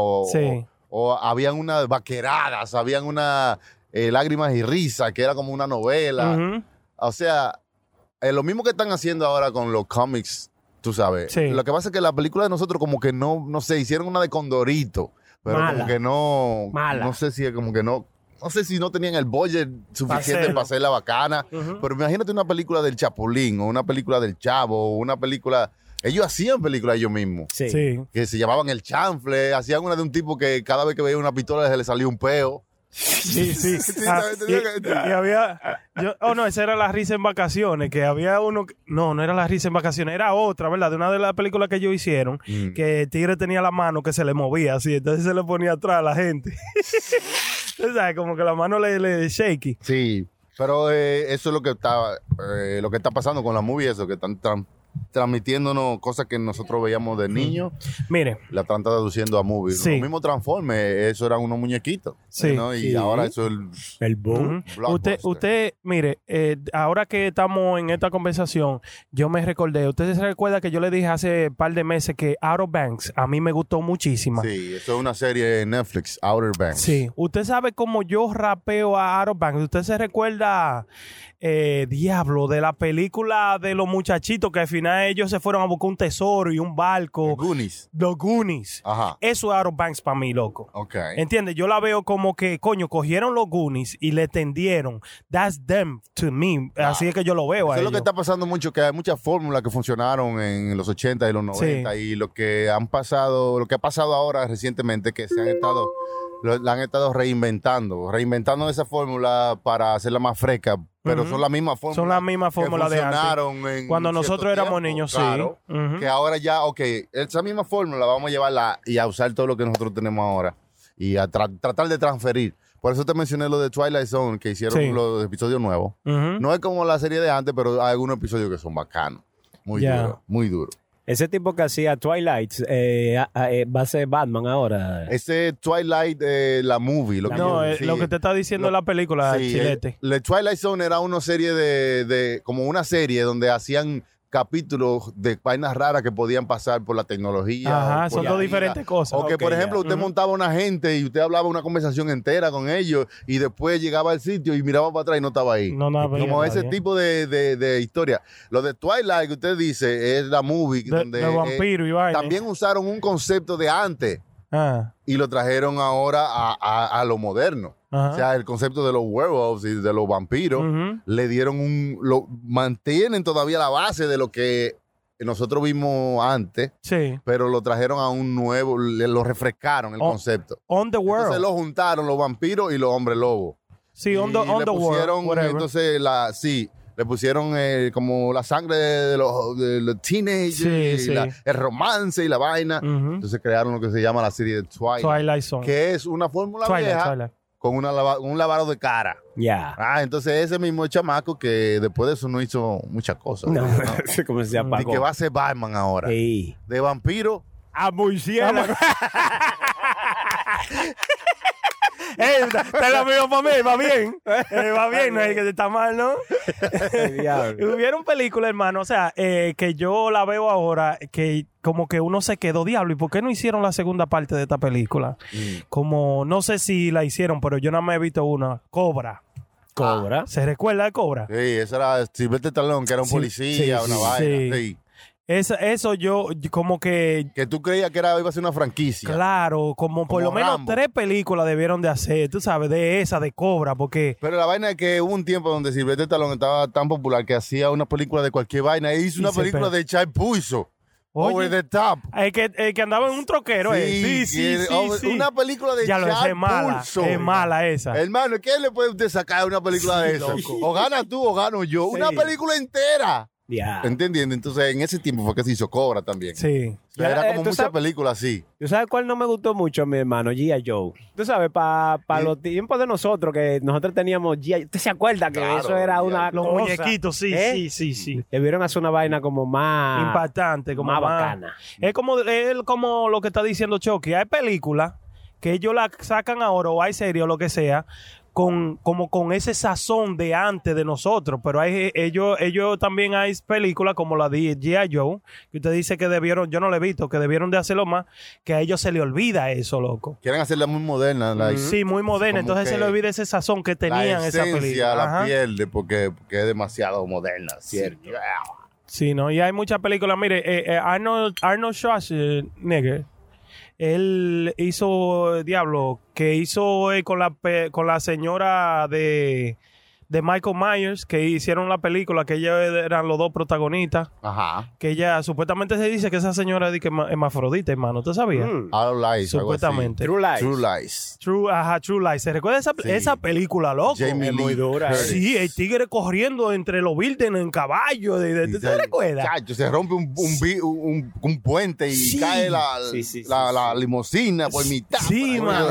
o habían unas vaqueradas, habían unas lágrimas y risas, que era como una novela. O sea, lo mismo que están haciendo ahora con los cómics, tú sabes. Lo que pasa es que la película de nosotros como que no sé, hicieron una de Condorito, pero mala. Como que no... Mala. No sé si como que no... No sé si no tenían el budget suficiente para hacerla bacana, pero imagínate una película del Chapulín, o una película del Chavo, o una película... Ellos hacían películas ellos mismos. Sí. Que se llamaban El Chanfle. Hacían una de un tipo que cada vez que veía una pistola se le salía un peo. Y había... esa era La Risa en Vacaciones, que había uno... No era La Risa en Vacaciones, era otra, ¿verdad? De una de las películas que ellos hicieron, que el tigre tenía la mano que se le movía así, entonces se le ponía atrás a la gente. O sea, como que la mano le shaky. Sí. Pero eso es lo que está pasando con las movies, eso que están transmitiéndonos cosas que nosotros veíamos de niños. Mire, la están traduciendo a movies. Sí. Lo mismo Transformers, eso eran unos muñequitos, sí, ¿no? Y sí, ahora eso es el boom. Usted, mire, ahora que estamos en esta conversación, yo me recordé, usted se recuerda que yo le dije hace un par de meses que Outer Banks a mí me gustó muchísimo. Sí, eso es una serie en Netflix, Outer Banks. Sí, usted sabe cómo yo rapeo a Outer Banks. Usted se recuerda, diablo, de la película de los muchachitos que al final ellos se fueron a buscar un tesoro y un barco. Los Goonies. Ajá. Eso es Outer Banks para mí, loco. Okay. ¿Entiendes? Yo la veo como que, coño, cogieron los Goonies y le tendieron. That's them to me. Ah. Así es que yo lo veo. Eso es lo que está pasando mucho, que hay muchas fórmulas que funcionaron en los 80 y los 90, sí, y lo que ha pasado ahora recientemente, que se han estado... La han estado reinventando esa fórmula para hacerla más fresca, pero son la misma fórmula. Son la misma fórmula de antes. Cuando nosotros éramos niños, claro, sí. Que ahora ya, ok, esa misma fórmula vamos a llevarla y a usar todo lo que nosotros tenemos ahora y a tratar de transferir. Por eso te mencioné lo de Twilight Zone, que hicieron los episodios nuevos. No es como la serie de antes, pero hay algunos episodios que son bacanos. Muy duro, muy duro. Ese tipo que hacía Twilight va a ser Batman ahora. Ese Twilight, la movie. Lo que te está diciendo es la película, sí, Chilete. El Twilight Zone era una serie de como una serie donde hacían capítulos de vainas raras que podían pasar por la tecnología. Ajá, son dos diferentes cosas. O que, por ejemplo, usted montaba una gente y usted hablaba una conversación entera con ellos y después llegaba al sitio y miraba para atrás y no estaba ahí. Como ese tipo de historia. Lo de Twilight que usted dice es la movie donde vampiro y vaina. También usaron un concepto de antes y lo trajeron ahora a lo moderno. Ajá. O sea, el concepto de los werewolves y de los vampiros le dieron mantienen todavía la base de lo que nosotros vimos antes, sí, pero lo trajeron a un nuevo, lo refrescaron el concepto. On the world. Entonces lo juntaron los vampiros y los hombres lobos. Sí, on the world. Entonces le pusieron como la sangre de los teenagers, sí, sí, el romance y la vaina. Entonces crearon lo que se llama la serie de Twilight Zone, que es una fórmula vieja. Con un lavado de cara. Ya. Yeah. Entonces ese mismo chamaco que después de eso no hizo muchas cosas. No, ¿no? Como se apagó. Y que va a ser Batman ahora. Ey. De vampiro a murciélago. Te lo veo para mí, va bien, no es que está mal, ¿no? Hubieron películas, hermano, o sea, que yo la veo ahora, que como que uno se quedó, diablo, ¿y por qué no hicieron la segunda parte de esta película? Como, no sé si la hicieron, pero yo nada más he visto una, Cobra. ¿Se recuerda de Cobra? Sí, esa era Silvestre Stallone, que era un policía, vaina, sí. Eso yo como que... Que tú creías que iba a ser una franquicia. Claro, como por lo menos Rambo. 3 películas debieron de hacer, tú sabes, de esa, de Cobra, porque... Pero la vaina es que hubo un tiempo donde Silvestre Stallone estaba tan popular que hacía una película de cualquier vaina. E hizo una película de Chai Puiso. Oye, Over the Top. El que andaba en un troquero. Sí. Una película de Chai Puiso. Es mala esa. Hermano, ¿qué le puede usted sacar a una película de esa? Loco. O gana tú o gano yo. Sí. Una película entera. Yeah. Entendiendo, entonces en ese tiempo fue que se hizo Cobra también. Sí. O sea, era como muchas películas así. ¿Tú sabes cuál no me gustó mucho, mi hermano? G.I. Joe. Tú sabes, para los tiempos de nosotros, que nosotros teníamos G.I. ¿Usted se acuerda que eso era una los cosa? Muñequitos, sí. Debieron hacer una vaina como más impactante, como más bacana. Es como lo que está diciendo Chucky. Hay películas que ellos la sacan ahora, o hay series o lo que sea, con ese sazón de antes de nosotros, pero ellos también hay películas como la de G.I. Joe, que usted dice que debieron, yo no le he visto, que debieron de hacerlo más, que a ellos se le olvida eso, loco. Quieren hacerla muy moderna. Sí, muy moderna, entonces se le olvida ese sazón que tenían esa película. La pierde porque es demasiado moderna, ¿cierto? Sí, ¿no? Y hay muchas películas, mire, Arnold Schwarzenegger, él hizo Diablo, que hizo con la señora de Michael Myers, que hicieron la película, que ellos eran los dos protagonistas. Ajá. Que ella, supuestamente se dice que esa señora es hermafrodita, hermano. ¿Usted sabía? Lies, supuestamente. True Lies. True Lies. ¿Se recuerda esa película, loco? Jamie Lee Curtis. Sí, el tigre corriendo entre los buildings en caballo. ¿Te recuerdas? Chacho, se rompe un puente y cae la limusina por mitad. Sí, mano.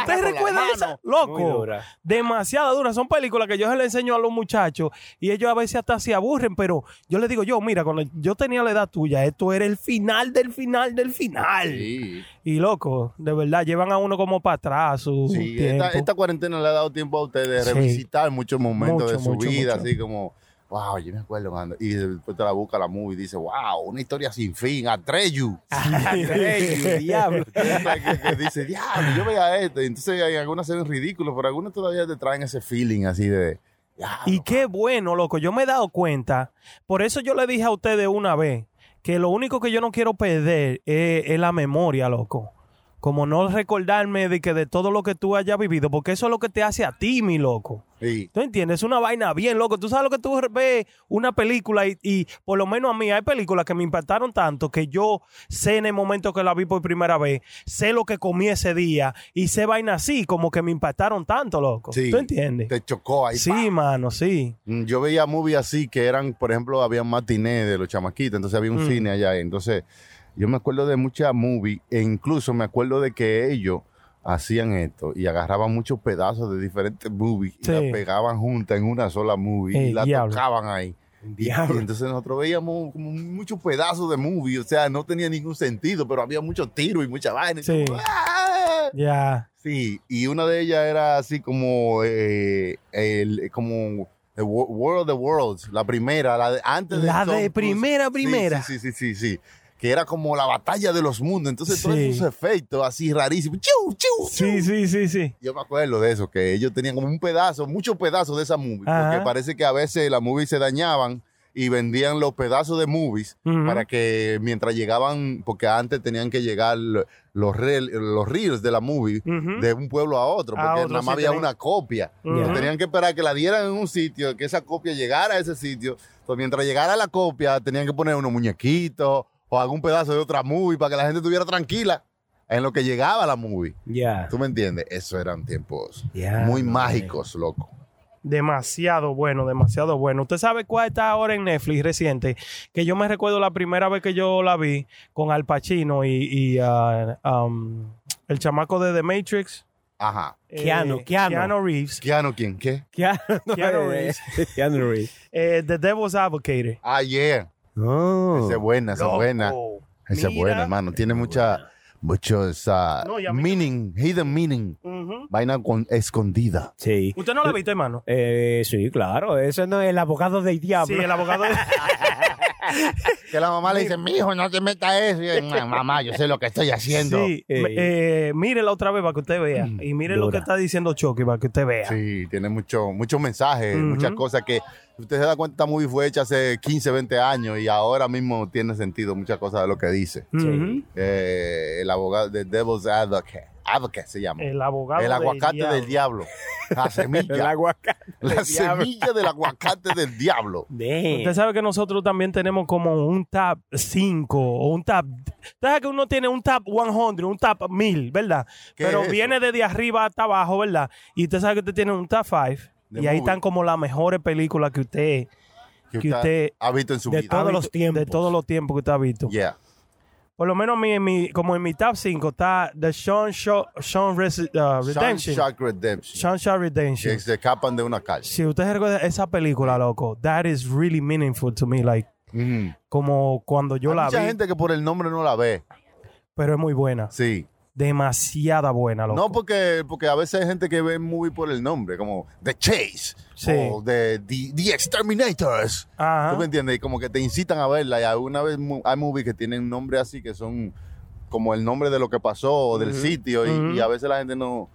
¿Usted recuerda esa? Loco. Demasiado dura. Son películas que yo le enseño a los muchachos y ellos a veces hasta se aburren, pero yo les digo, yo, mira, cuando yo tenía la edad tuya, esto era el final del final del final. Sí. Y loco, de verdad, llevan a uno como para atrás su tiempo. Esta cuarentena le ha dado tiempo a ustedes de revisitar muchos momentos de su vida, mucho. Así como... Wow, yo me acuerdo, mano. Y después te la busca la movie y dice, wow, una historia sin fin. Atreyu. Atreyu, diablo. Que dice, diablo, yo veía esto. Y entonces hay algunas se ven ridículas, pero algunas todavía te traen ese feeling así de... Diablo, y qué bueno, loco. Yo me he dado cuenta. Por eso yo le dije a ustedes una vez que lo único que yo no quiero perder es la memoria, loco. Como no recordarme de que de todo lo que tú hayas vivido, porque eso es lo que te hace a ti, mi loco. Sí. ¿Tú entiendes? Es una vaina bien, loco. Tú sabes lo que tú ves una película y por lo menos a mí hay películas que me impactaron tanto que yo sé en el momento que la vi por primera vez, sé lo que comí ese día y sé vaina así, como que me impactaron tanto, loco. Sí. ¿Tú entiendes? Te chocó ahí. Sí, pa. Mano, sí. Yo veía movies así que eran, por ejemplo, había matinés de los chamaquitos, entonces había un cine allá, entonces... Yo me acuerdo de muchas movies e incluso me acuerdo de que ellos hacían esto y agarraban muchos pedazos de diferentes movies y las pegaban juntas en una sola movie y la tocaban ahí. Y entonces nosotros veíamos como muchos pedazos de movie, o sea, no tenía ningún sentido, pero había muchos tiros y mucha vaina. Sí. Sí, y una de ellas era así como... como The War of the Worlds, la primera, la de antes de... La de primera. Sí. Que era como la batalla de los mundos. Entonces, todos esos efectos así rarísimos. ¡Chiu! Sí. Yo me acuerdo de eso, que ellos tenían como un pedazo, muchos pedazos de esa movie. Ajá. Porque parece que a veces las movies se dañaban y vendían los pedazos de movies para que mientras llegaban, porque antes tenían que llegar los reels de la movie de un pueblo a otro, porque nada más había una copia. Entonces, tenían que esperar que la dieran en un sitio, que esa copia llegara a ese sitio. Entonces, mientras llegara la copia, tenían que poner unos muñequitos, o algún pedazo de otra movie para que la gente estuviera tranquila en lo que llegaba la movie. ¿Tú me entiendes? Eso eran tiempos muy mágicos, loco. Demasiado bueno. ¿Usted sabe cuál está ahora en Netflix reciente? Que yo me recuerdo la primera vez que yo la vi con Al Pacino y el chamaco de The Matrix. Ajá. Keanu Reeves. ¿Keanu quién? ¿Qué? Keanu Reeves. Keanu Reeves. The Devil's Advocate. Oh. Esa es buena. Esa es buena, hermano. Tiene mucho meaning, hidden meaning. Vaina escondida. Sí. ¿Usted no la viste, hermano? Sí, claro. Eso no es el abogado del diablo. Sí, el abogado del que la mamá le dice, mijo, no te metas eso. Y yo, mamá, yo sé lo que estoy haciendo. Sí. Mírela otra vez para que usted vea. Y mire lo que está diciendo Chucky para que usted vea. Sí, tiene muchos mensajes, muchas cosas que... Usted se da cuenta, muy fue hecha hace 15, 20 años y ahora mismo tiene sentido muchas cosas de lo que dice. Sí. El abogado de Devil's Advocate se llama. El abogado del diablo. El aguacate del diablo. La semilla. El aguacate. La semilla del aguacate del diablo. Damn. Usted sabe que nosotros también tenemos como un top 5 o un top... ¿Sabes que uno tiene un top 100, un top 1000, verdad? Pero viene desde arriba hasta abajo, ¿verdad? Y usted sabe que usted tiene un top 5. Y ahí están como las mejores películas que usted ha visto en su vida. De todos los tiempos que usted ha visto. Por lo menos como en mi top 5 está The Shawshank Redemption. Que se escapan de una calle. Si usted recuerda esa película, loco, that is really meaningful to me. Like, como cuando yo la vi. Hay mucha gente que por el nombre no la ve. Pero es muy buena. Sí. Demasiada buena, loco. No, porque a veces hay gente que ve muy por el nombre, como The Chase o The Exterminators. Ajá. ¿Tú me entiendes? Y como que te incitan a verla. Y alguna vez hay movies que tienen nombres así que son como el nombre de lo que pasó o del sitio y a veces la gente no...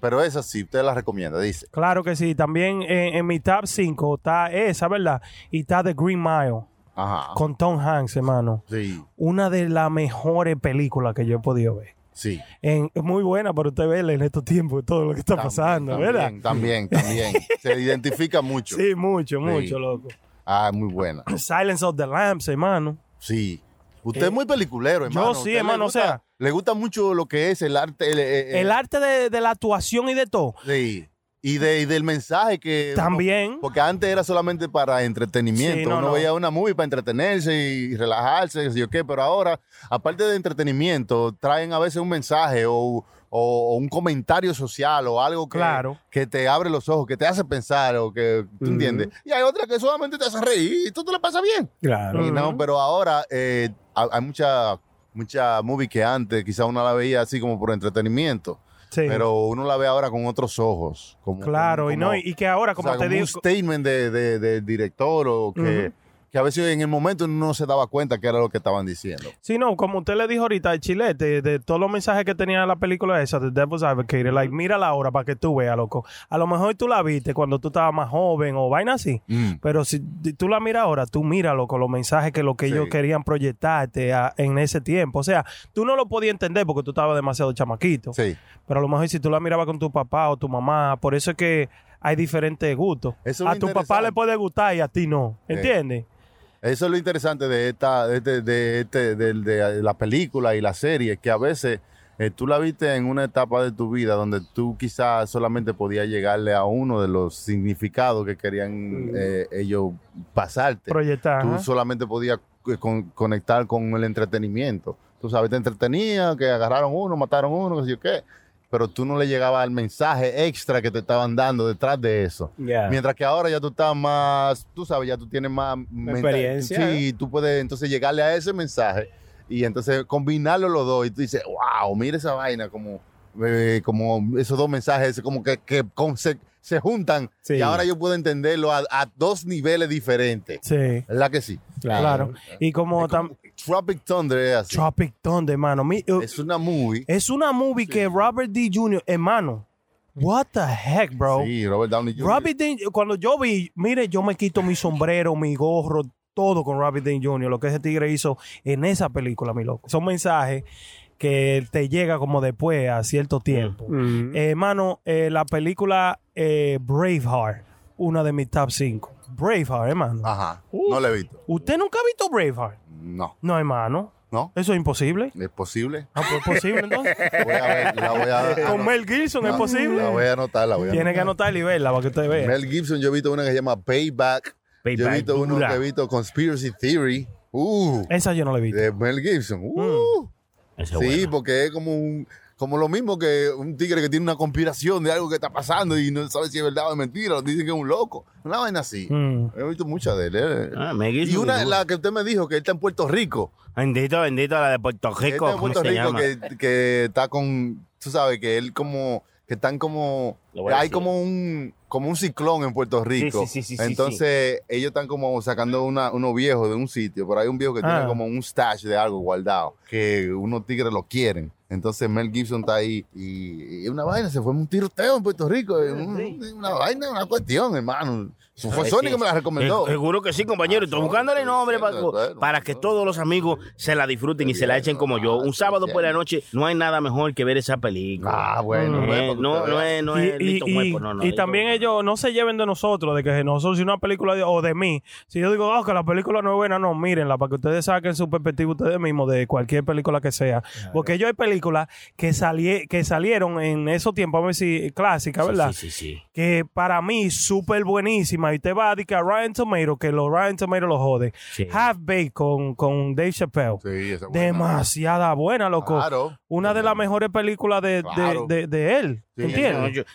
Pero esa sí, usted la recomienda, dice. Claro que sí. También en mi top 5 está esa, ¿verdad? Y está The Green Mile. Ajá. Con Tom Hanks, hermano. Sí. Una de las mejores películas que yo he podido ver. Sí. Es muy buena para usted verla en estos tiempos, todo lo que está pasando, ¿verdad? También. Se identifica mucho. Sí, mucho, loco. Ah, muy buena. Silence of the Lambs, hermano. Sí. Usted es muy peliculero, hermano. Yo sí, hermano, o sea... Le gusta mucho lo que es el arte... El arte de la actuación y de todo. Sí. Y del mensaje que... También. Uno, porque antes era solamente para entretenimiento. Sí, uno veía una movie para entretenerse y relajarse, qué sé yo qué. Pero ahora, aparte de entretenimiento, traen a veces un mensaje o un comentario social o algo que te abre los ojos, que te hace pensar o que... ¿Tú entiendes? Y hay otras que solamente te hacen reír y tú te la pasas bien. Claro. Y no, pero ahora hay mucha movie que antes quizás uno la veía así como por entretenimiento. Sí. Pero uno la ve ahora con otros ojos. Y que ahora, como te digo... un statement del director o que a veces en el momento uno no se daba cuenta que era lo que estaban diciendo. Sí, no, como usted le dijo ahorita, el chilete, de todos los mensajes que tenía la película esa, The Devil's Advocate, like, mírala ahora para que tú veas, loco. A lo mejor tú la viste cuando tú estabas más joven o vaina así, pero si tú la miras ahora, tú mira, loco, los mensajes que ellos querían proyectarte en ese tiempo. O sea, tú no lo podías entender porque tú estabas demasiado chamaquito. Sí. Pero a lo mejor si tú la mirabas con tu papá o tu mamá, por eso es que hay diferentes gustos. A tu papá le puede gustar y a ti no, ¿entiendes? Eso es lo interesante de la película y la serie, que a veces tú la viste en una etapa de tu vida donde tú quizás solamente podías llegarle a uno de los significados que querían ellos pasarte. Proyectar. Tú solamente podías conectar con el entretenimiento. Tú sabes, te entretenía, que agarraron uno, mataron uno, qué sé yo qué. Pero tú no le llegabas al mensaje extra que te estaban dando detrás de eso. Yeah. Mientras que ahora ya tú estás más, tú sabes, ya tú tienes más experiencia. Sí, tú puedes entonces llegarle a ese mensaje y entonces combinarlo los dos y tú dices, wow, mira esa vaina, como esos dos mensajes, como que se juntan. Sí. Y ahora yo puedo entenderlo a dos niveles diferentes. Sí. ¿Verdad que sí? Claro. Y como Tropic Thunder es así. Tropic Thunder, hermano. Es una movie. Sí. Que Robert D. Jr., hermano. What the heck, bro. Sí, Robert Downey Jr. Cuando yo vi, mire, yo me quito mi sombrero, mi gorro, todo con Robert D. Jr., lo que ese tigre hizo en esa película, mi loco. Son mensajes que te llega como después a cierto tiempo. Hermano, la película Braveheart, una de mis top 5. Braveheart, hermano. Ajá. No la he visto. ¿Usted nunca ha visto Braveheart? No. No, hermano. ¿No? ¿Eso es imposible? Es posible. Ah, pues es posible, entonces. La voy a con Mel Gibson, ¿es posible? La voy a anotar. Tiene que anotarla y verla para que usted vea. Mel Gibson, yo he visto una que se llama Payback. Yo he visto uno que he visto Conspiracy Theory. Esa yo no la he visto. De Mel Gibson. Sí, bueno. Porque es como lo mismo que un tigre que tiene una conspiración de algo que está pasando y no sabe si es verdad o es mentira. Dicen que es un loco. Una vaina así. He visto muchas de él. Y una, la que usted me dijo, que él está en Puerto Rico. Bendito, la de Puerto Rico. Que está con... Tú sabes que él como... Que están como... Hay como un ciclón en Puerto Rico. Sí, entonces, ellos están como sacando unos viejos de un sitio. Pero hay un viejo que tiene como un stash de algo guardado. Que unos tigres lo quieren. Entonces, Mel Gibson está ahí. Y una vaina, se fue un tiroteo en Puerto Rico. Una vaina, una cuestión, hermano. Fue Sony que me la recomendó. Seguro que sí, compañero. Estoy buscándole nombre para que todos los amigos se la disfruten y se la echen como yo. Un sábado por la noche no hay nada mejor que ver esa película. Y también ellos no se lleven de nosotros, de que nosotros, si una película o de mí, si yo digo, que la película no es buena, no, mírenla, para que ustedes saquen su perspectiva ustedes mismos de cualquier película que sea. Porque ellos hay películas que salieron en esos tiempos, a ver si clásicas, ¿verdad? Sí. Que para mí, súper buenísima. Y te va a dedicar a Ryan Tomato, que los Ryan Tomato los jode. Sí. Half Baked con Dave Chappelle. Sí, esa buena. Demasiada buena, loco. Claro. Una de las mejores películas de él. Sí. ¿Entiendes?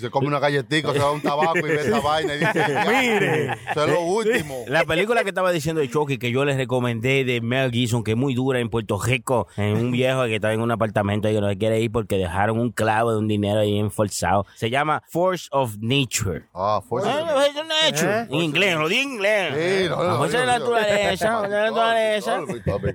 Se come una galletita, se da un tabaco y ve esa vaina y dice, mire, eso es lo último. La película que estaba diciendo de Chucky, que yo les recomendé de Mel Gibson, que es muy dura en Puerto Rico, en un viejo que estaba en un apartamento y que no se quiere ir porque dejaron un clavo de un dinero ahí enforzado. Se llama Force of Nature. Force of Nature. En inglés, lo di en inglés. La fuerza de la naturaleza.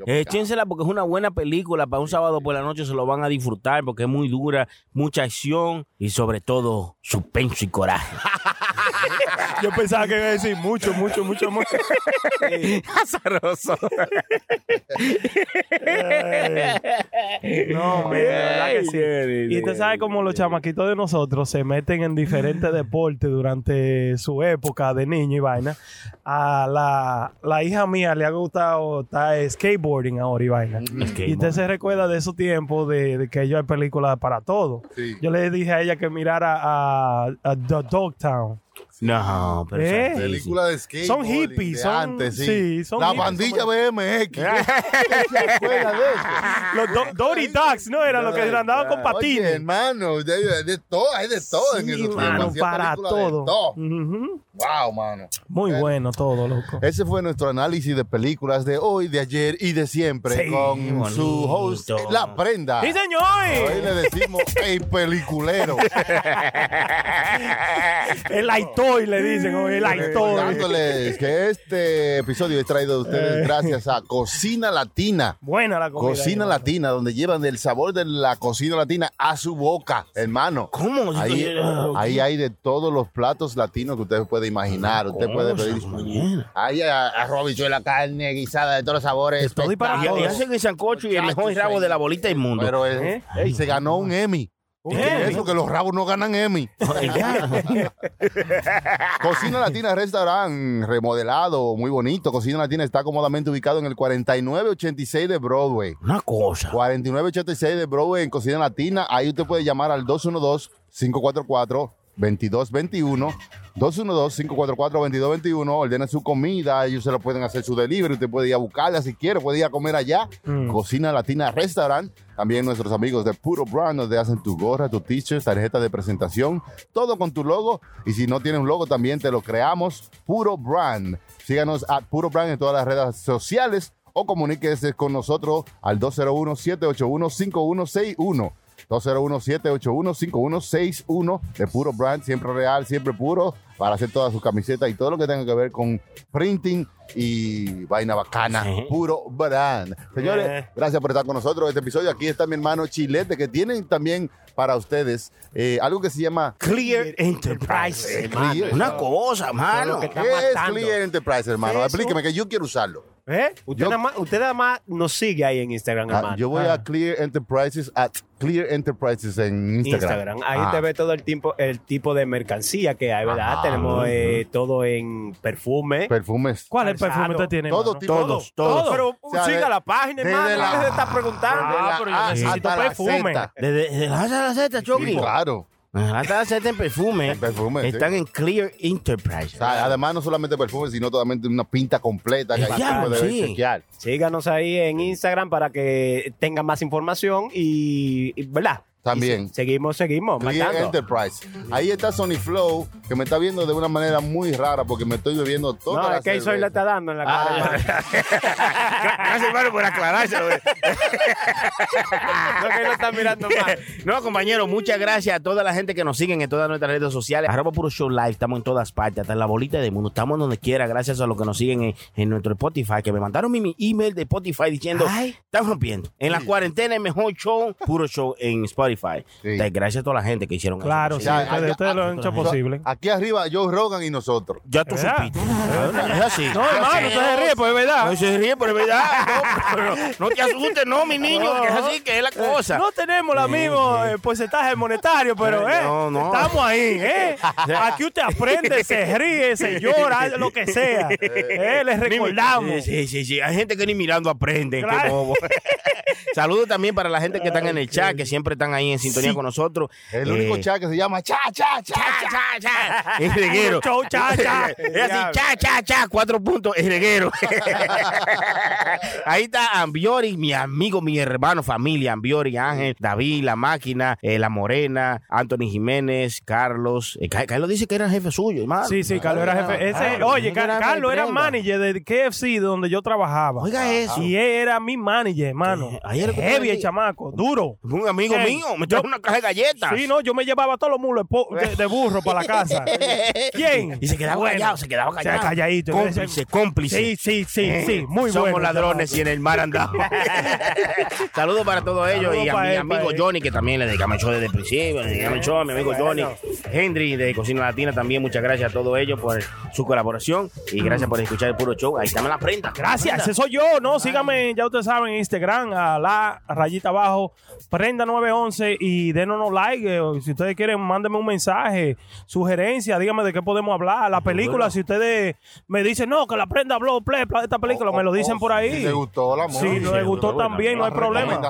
Échensela porque es una buena película. Para un sábado por la noche se lo van a disfrutar porque es muy dura, mucha acción y sobre todo suspenso y coraje. Yo pensaba que iba a decir mucho amor. Azaroso. No, de verdad que sí. Y usted sabe cómo los chamaquitos de nosotros se meten en diferentes deportes durante su época de niño y vaina. A la hija mía le ha gustado estar skateboarding ahora y vaina. Y usted se recuerda de esos tiempos de que yo hay películas para todo. Sí. Yo le dije a ella que mirara a The Dogtown. No, pero película de skate. Son hippies, son antes, sí. Son la hippies, bandilla BMX. ¿Qué escuela de eso? Los Dory Ducks, ¿no? Era lo que andaban con patines. Oye, hermano, hay de todo sí, en esos tiempos. Para todo. Uh-huh. Wow, mano. Muy bueno todo, loco. Ese fue nuestro análisis de películas de hoy, de ayer y de siempre, sí, con bonito. Su host, La Prenda. ¡Sí, señor! Hoy le decimos el peliculero. El Aitoy le dicen, el Aitoy. Dándoles que este episodio es traído a ustedes gracias a Cocina Latina. Buena la comida. Cocina Latina, donde llevan el sabor de la cocina latina a su boca, hermano. ¿Cómo? Ahí hay de todos los platos latinos que ustedes pueden imaginar. Usted puede pedir. Hay arroz, habichuela, carne guisada de todos los sabores. Y hacen el sancocho y el mejor rabo de la bolita del mundo. Pero se ganó un Emmy. Eso que los rabos no ganan Emmy. Cocina Latina Restaurant, remodelado, muy bonito. Cocina Latina está cómodamente ubicado en el 4986 de Broadway. Una cosa. 4986 de Broadway en Cocina Latina. Ahí usted puede llamar al 212-544-2221. 212-544-2221. Ordena su comida. Ellos se lo pueden hacer su delivery. Usted puede ir a buscarla si quiere. Puede ir a comer allá. Cocina Latina Restaurant. También nuestros amigos de Puro Brand, donde hacen tu gorra, tu t-shirt, tarjeta de presentación, todo con tu logo. Y si no tienes un logo, también te lo creamos. Puro Brand. Síganos a Puro Brand en todas las redes sociales o comuníquese con nosotros al 201-781-5161. 201-781-5161 de Puro Brand, siempre real, siempre puro, para hacer todas sus camisetas y todo lo que tenga que ver con printing y vaina bacana. Sí. Puro Brand. Señores, gracias por estar con nosotros en este episodio. Aquí está mi hermano Chilete, que tienen también para ustedes algo que se llama Clear Enterprise, hermano. Una cosa, hermano. ¿Qué es Clear Enterprise, hermano? Explíqueme, que yo quiero usarlo. Usted además nos sigue ahí en Instagram, hermano. Yo voy a Clear Enterprises en Instagram. Ahí te ve todo el tipo de mercancía que hay, ¿verdad? Tenemos todo en perfumes. ¿Cuál es el perfume usted tiene? Todos. Pero siga la página, hermano. ¿Qué se está preguntando? Pero yo necesito perfume. Desde la A la Z, Chucky. Claro. Hasta las 7 en perfume están en Clear Enterprise. O sea, además, no solamente perfume, sino totalmente una pinta completa que puede chequear. Síganos ahí en Instagram para que tengan más información y ¿verdad? También. Seguimos. Clear Enterprise. Ahí está Sony Flow, que me está viendo de una manera muy rara porque me estoy bebiendo toda la cerveza. No, es que Sony le está dando en la cara. Gracias, hermano, por aclarárselo. No, que no está mirando mal. No, compañero, muchas gracias a toda la gente que nos siguen en todas nuestras redes sociales. @ Puro Show Live, estamos en todas partes, hasta en la bolita del mundo. Estamos donde quiera, gracias a los que nos siguen en nuestro Spotify, que me mandaron mi email de Spotify diciendo, están rompiendo. En la cuarentena, el mejor show, Puro Show en Spotify. Sí. Gracias a toda la gente que hicieron eso. Claro, ustedes lo han hecho posible. Aquí arriba, Joe Rogan y nosotros. Ya tú supiste. Es así. No, hermano, usted se ríe, pues es verdad. No se ríe, pero es verdad. No te asustes, no, mi niño, porque es así que es la cosa. No tenemos el mismo porcentaje monetario, pero estamos ahí. Aquí usted aprende, se ríe, se llora, lo que sea. Les recordamos. Sí. Hay gente que ni mirando aprende. Claro. Saludos también para la gente que están en el chat, que siempre están ahí en sintonía con nosotros. El único chat que se llama cha. Es reguero. Es así, cha, 4 puntos, es reguero. Ahí está Ambiori, mi amigo, mi hermano, familia, Ambiori, Ángel, David, La Máquina, La Morena, Anthony Jiménez, Carlos. Carlos dice que era jefe suyo, hermano. Sí, Carlos era jefe. Oye, Carlos era manager de KFC, donde yo trabajaba. Oiga eso. Y él era mi manager, hermano. Heavy el chamaco, duro. Un amigo mío. no, me trajo una caja de galletas. Sí, no, yo me llevaba todos los mulos de burro para la casa. ¿Quién? Y se quedaba callado, se quedaba callado. Se calladito. Cómplice, cómplice. Sí, sí, sí, sí, muy bueno. Somos ladrones y en el mar andamos. Saludos para todos ellos y a mi amigo Johnny, que también le dedicamos el show desde el principio, le dedicamos el show a mi amigo Johnny. Henry de Cocina Latina también, muchas gracias a todos ellos por su colaboración y gracias por escuchar el Puro Show. Ahí está la prenda. Gracias, ese soy yo, ¿no? Síganme, ya ustedes saben, en Instagram, a la rayita abajo, prenda 911 y denos like. Si ustedes quieren, mándenme un mensaje, sugerencia, díganme de qué podemos hablar. La película, si ustedes me dicen, no, que la prenda habló de esta película, me lo dicen por ahí. Si les gustó la música. Si les gustó también, no hay problema.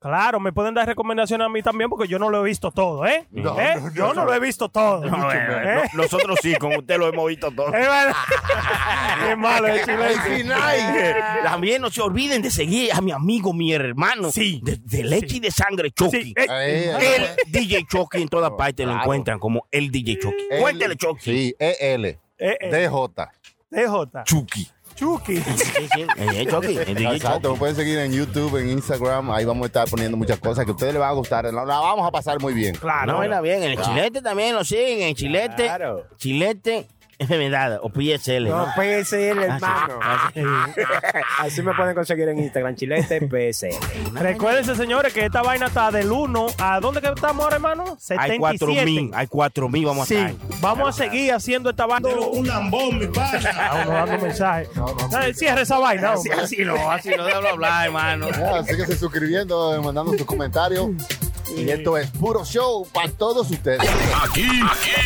Claro, me pueden dar recomendaciones a mí también porque yo no lo he visto todo, ¿eh? No, ¿eh? Yo no lo he visto todo. No, ¿eh? Nosotros sí, con usted lo hemos visto todo. Es verdad. Qué malo es Chile. También no se olviden de seguir a mi amigo, mi hermano, sí, de leche y de sangre, Chucky. Sí. El DJ Chucky en todas partes lo encuentran como el DJ Chucky. Cuéntele, Chucky. Sí, EL. DJ. DJ. Chucky. Chucky. Exacto, pueden seguir en YouTube, en Instagram. Ahí vamos a estar poniendo muchas cosas que a ustedes les va a gustar. La vamos a pasar muy bien. Claro. No, era bien. En el Chilete también lo siguen. En el Chilete. Claro. Chilete. Enfermedad o PSL. No, PSL, hermano. Así me pueden conseguir en Instagram, Chilete PSL. Recuérdense, señores, que esta vaina está del 1 a ¿dónde que estamos ahora, hermano? 77. Hay 4.000, vamos a estar. Vamos a seguir haciendo esta vaina. Un lambón, mi padre. Vamos dando mensajes. Cierra esa vaina. Así no debo hablar, hermano. Así que se suscribiendo, mandando sus comentarios. Y esto es Puro Show para todos ustedes. Aquí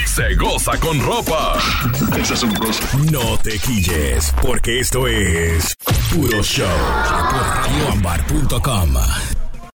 se goza con ropa. No te quilles, porque esto es Puro Show por radioambar.com.